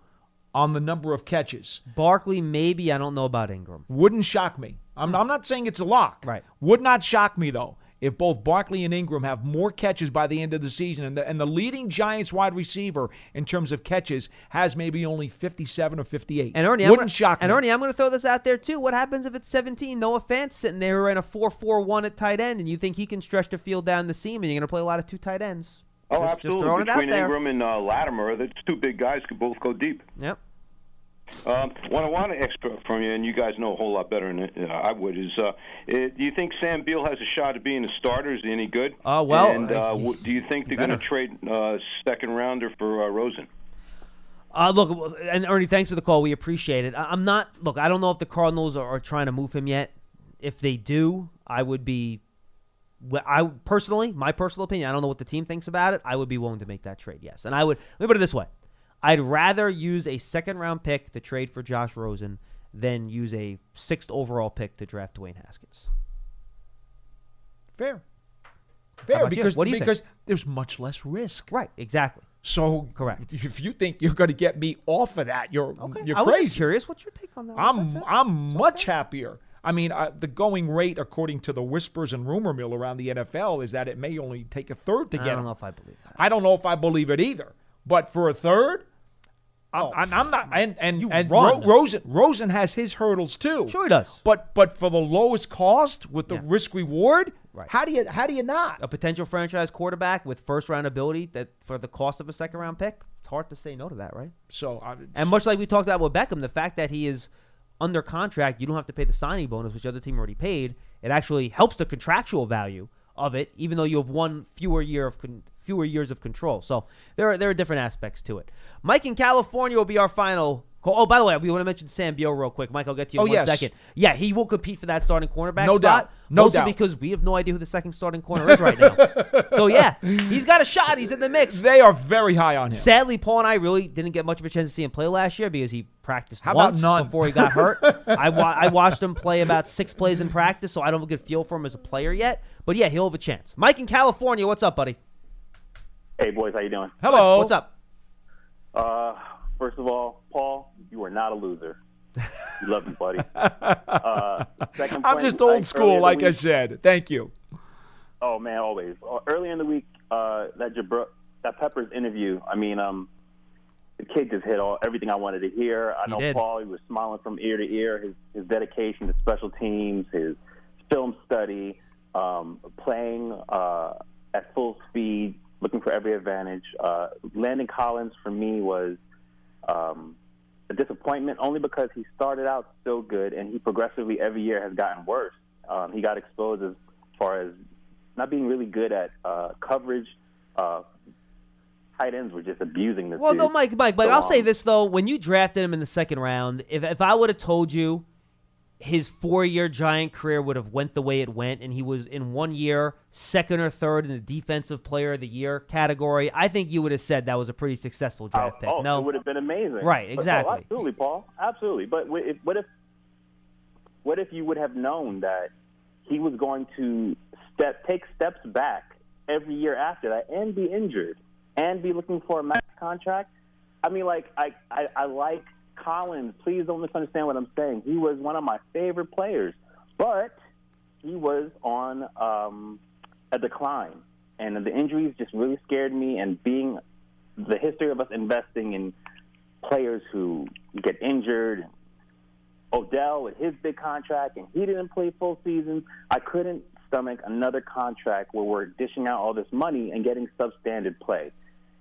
on the number of catches. Barkley, maybe. I don't know about Ingram. Wouldn't shock me. I'm, I'm not saying it's a lock. Right. Would not shock me, though, if both Barkley and Ingram have more catches by the end of the season. And the, and the leading Giants wide receiver in terms of catches has maybe only fifty-seven or fifty-eight. And Ernie, Wouldn't I'm gonna, shock and me. And, Ernie, I'm going to throw this out there, too. What happens if it's seventeen? Noah Fant sitting there in a four four one at tight end, and you think he can stretch the field down the seam, and you're going to play a lot of two tight ends. Oh, just, absolutely. Just Between Ingram and uh, Latimer, the two big guys could both go deep. Yep. Um, what I want to extra from you, and you guys know a whole lot better than uh, I would, is uh, it, do you think Sam Beal has a shot at being a starter? Is he any good? Uh, well, and uh, w do you think they're going to trade uh, second rounder for uh, Rosen? Uh, look, and Ernie, thanks for the call. We appreciate it. I I'm not. Look, I don't know if the Cardinals are, are trying to move him yet. If they do, I would be. Well, I personally, my personal opinion, I don't know what the team thinks about it. I would be willing to make that trade. Yes, and I would. Let me put it this way. I'd rather use a second-round pick to trade for Josh Rosen than use a sixth overall pick to draft Dwayne Haskins. Fair. Fair, because, what do you because think? There's much less risk. Right, exactly. So correct. If you think you're going to get me off of that, you're, okay. you're I crazy. I was curious. What's your take on that? I'm, I'm much okay. happier. I mean, uh, the going rate, according to the whispers and rumor mill around the N F L, is that it may only take a third to I get I don't him. know if I believe that. I don't know if I believe it either. But for a third, I'm, oh, I'm not. And and, and Ro Rosen Rosen has his hurdles too. Sure he does. But but for the lowest cost with the yeah. risk reward, right. how do you how do you not a potential franchise quarterback with first round ability that for the cost of a second round pick? It's hard to say no to that, right? So I'm, and much like we talked about with Beckham, the fact that he is under contract, you don't have to pay the signing bonus, which the other team already paid. It actually helps the contractual value of it, even though you have one fewer year of con fewer years of control. So there are, there are different aspects to it. Mike in California will be our final call. Oh, by the way, we want to mention Sam Beal real quick. Mike, I'll get to you in oh, one yes. second. Yeah, he will compete for that starting cornerback no spot. Doubt. No doubt. Mostly because we have no idea who the second starting corner is right now. So, yeah, he's got a shot. He's in the mix. They are very high on him. Sadly, Paul and I really didn't get much of a chance to see him play last year because he practiced How once about none? before he got hurt. I, wa I watched him play about six plays in practice, so I don't have a good feel for him as a player yet. But, yeah, he'll have a chance. Mike in California, what's up, buddy? Hey, boys, how you doing? Hello. What's up? Uh, first of all, Paul, you are not a loser. We love you, buddy. Uh, second point, I'm just old school, like I said. Thank you. Oh, man, always. Early in the week, uh, that Jabrill, that Peppers interview, I mean, um, the kid just hit all everything I wanted to hear. I know he Paul, he was smiling from ear to ear. His, his dedication to special teams, his film study, um, playing uh, at full speed, looking for every advantage. Uh, Landon Collins, for me, was um, a disappointment only because he started out so good, and he progressively every year has gotten worse. Um, he got exposed as far as not being really good at uh, coverage. Uh, tight ends were just abusing this Well, no, Mike, Mike, Mike, so I'll long. say this, though. When you drafted him in the second round, if, if I would have told you his four-year Giant career would have went the way it went, and he was in one year second or third in the defensive player of the year category, I think you would have said that was a pretty successful draft oh, pick. Oh, no, it would have been amazing. Right, exactly. Oh, absolutely, Paul. Absolutely. But what if, what if what if you would have known that he was going to step take steps back every year after that and be injured and be looking for a max contract? I mean, like, I, I, I like – Collins, please don't misunderstand what I'm saying. He was one of my favorite players, but he was on um, a decline, and the injuries just really scared me. And being the history of us investing in players who get injured, Odell with his big contract, and he didn't play full seasons, I couldn't stomach another contract where we're dishing out all this money and getting substandard play.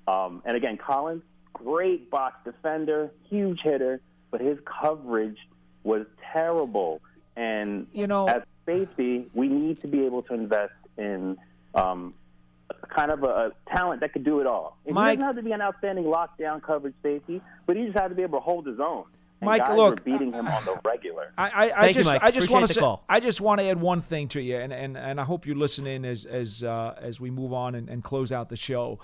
Um, and again, Collins, great box defender, huge hitter, but his coverage was terrible. And you know, as safety, we need to be able to invest in um, kind of a, a talent that could do it all. It doesn't have to be an outstanding lockdown coverage safety, but he just had to be able to hold his own. And Mike, guys look, were beating him on the regular. I, I, I just, you, I just Appreciate want to, say, I just want to add one thing to you, and and, and I hope you listen in as as uh, as we move on and, and close out the show.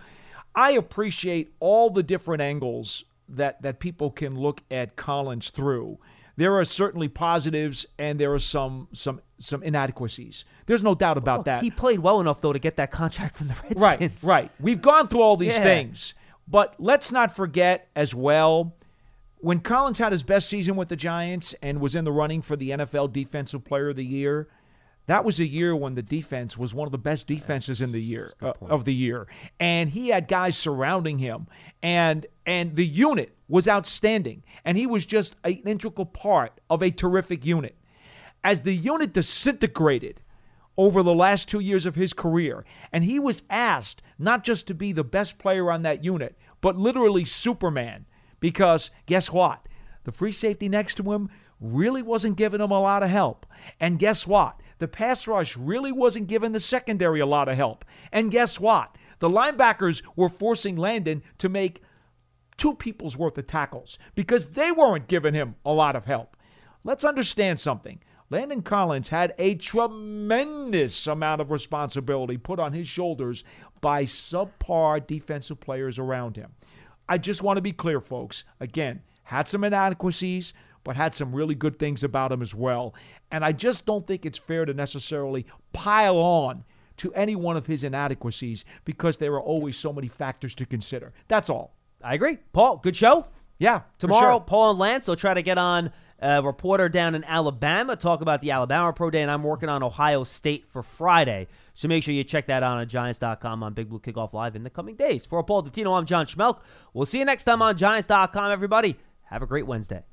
I appreciate all the different angles that that people can look at Collins through. There are certainly positives, and there are some some some inadequacies. There's no doubt about well, that. He played well enough though to get that contract from the Redskins. Right, right. We've gone through all these yeah. things, but let's not forget as well. When Collins had his best season with the Giants and was in the running for the N F L Defensive Player of the Year, that was a year when the defense was one of the best defenses in the year uh, of the year, and he had guys surrounding him, and and the unit was outstanding, and he was just an integral part of a terrific unit. As the unit disintegrated over the last two years of his career, and he was asked not just to be the best player on that unit, but literally Superman. Because guess what? The free safety next to him really wasn't giving him a lot of help. And guess what? The pass rush really wasn't giving the secondary a lot of help. And guess what? The linebackers were forcing Landon to make two people's worth of tackles because they weren't giving him a lot of help. Let's understand something. Landon Collins had a tremendous amount of responsibility put on his shoulders by subpar defensive players around him. I just want to be clear, folks. Again, had some inadequacies, but had some really good things about him as well. And I just don't think it's fair to necessarily pile on to any one of his inadequacies because there are always so many factors to consider. That's all. I agree. Paul, good show. Yeah, tomorrow, sure. Paul and Lance will try to get on a reporter down in Alabama, talk about the Alabama Pro Day, and I'm working on Ohio State for Friday. So make sure you check that out on Giants dot com on Big Blue Kickoff Live in the coming days. For Paul Dottino, I'm John Schmelk. We'll see you next time on Giants dot com, everybody. Have a great Wednesday.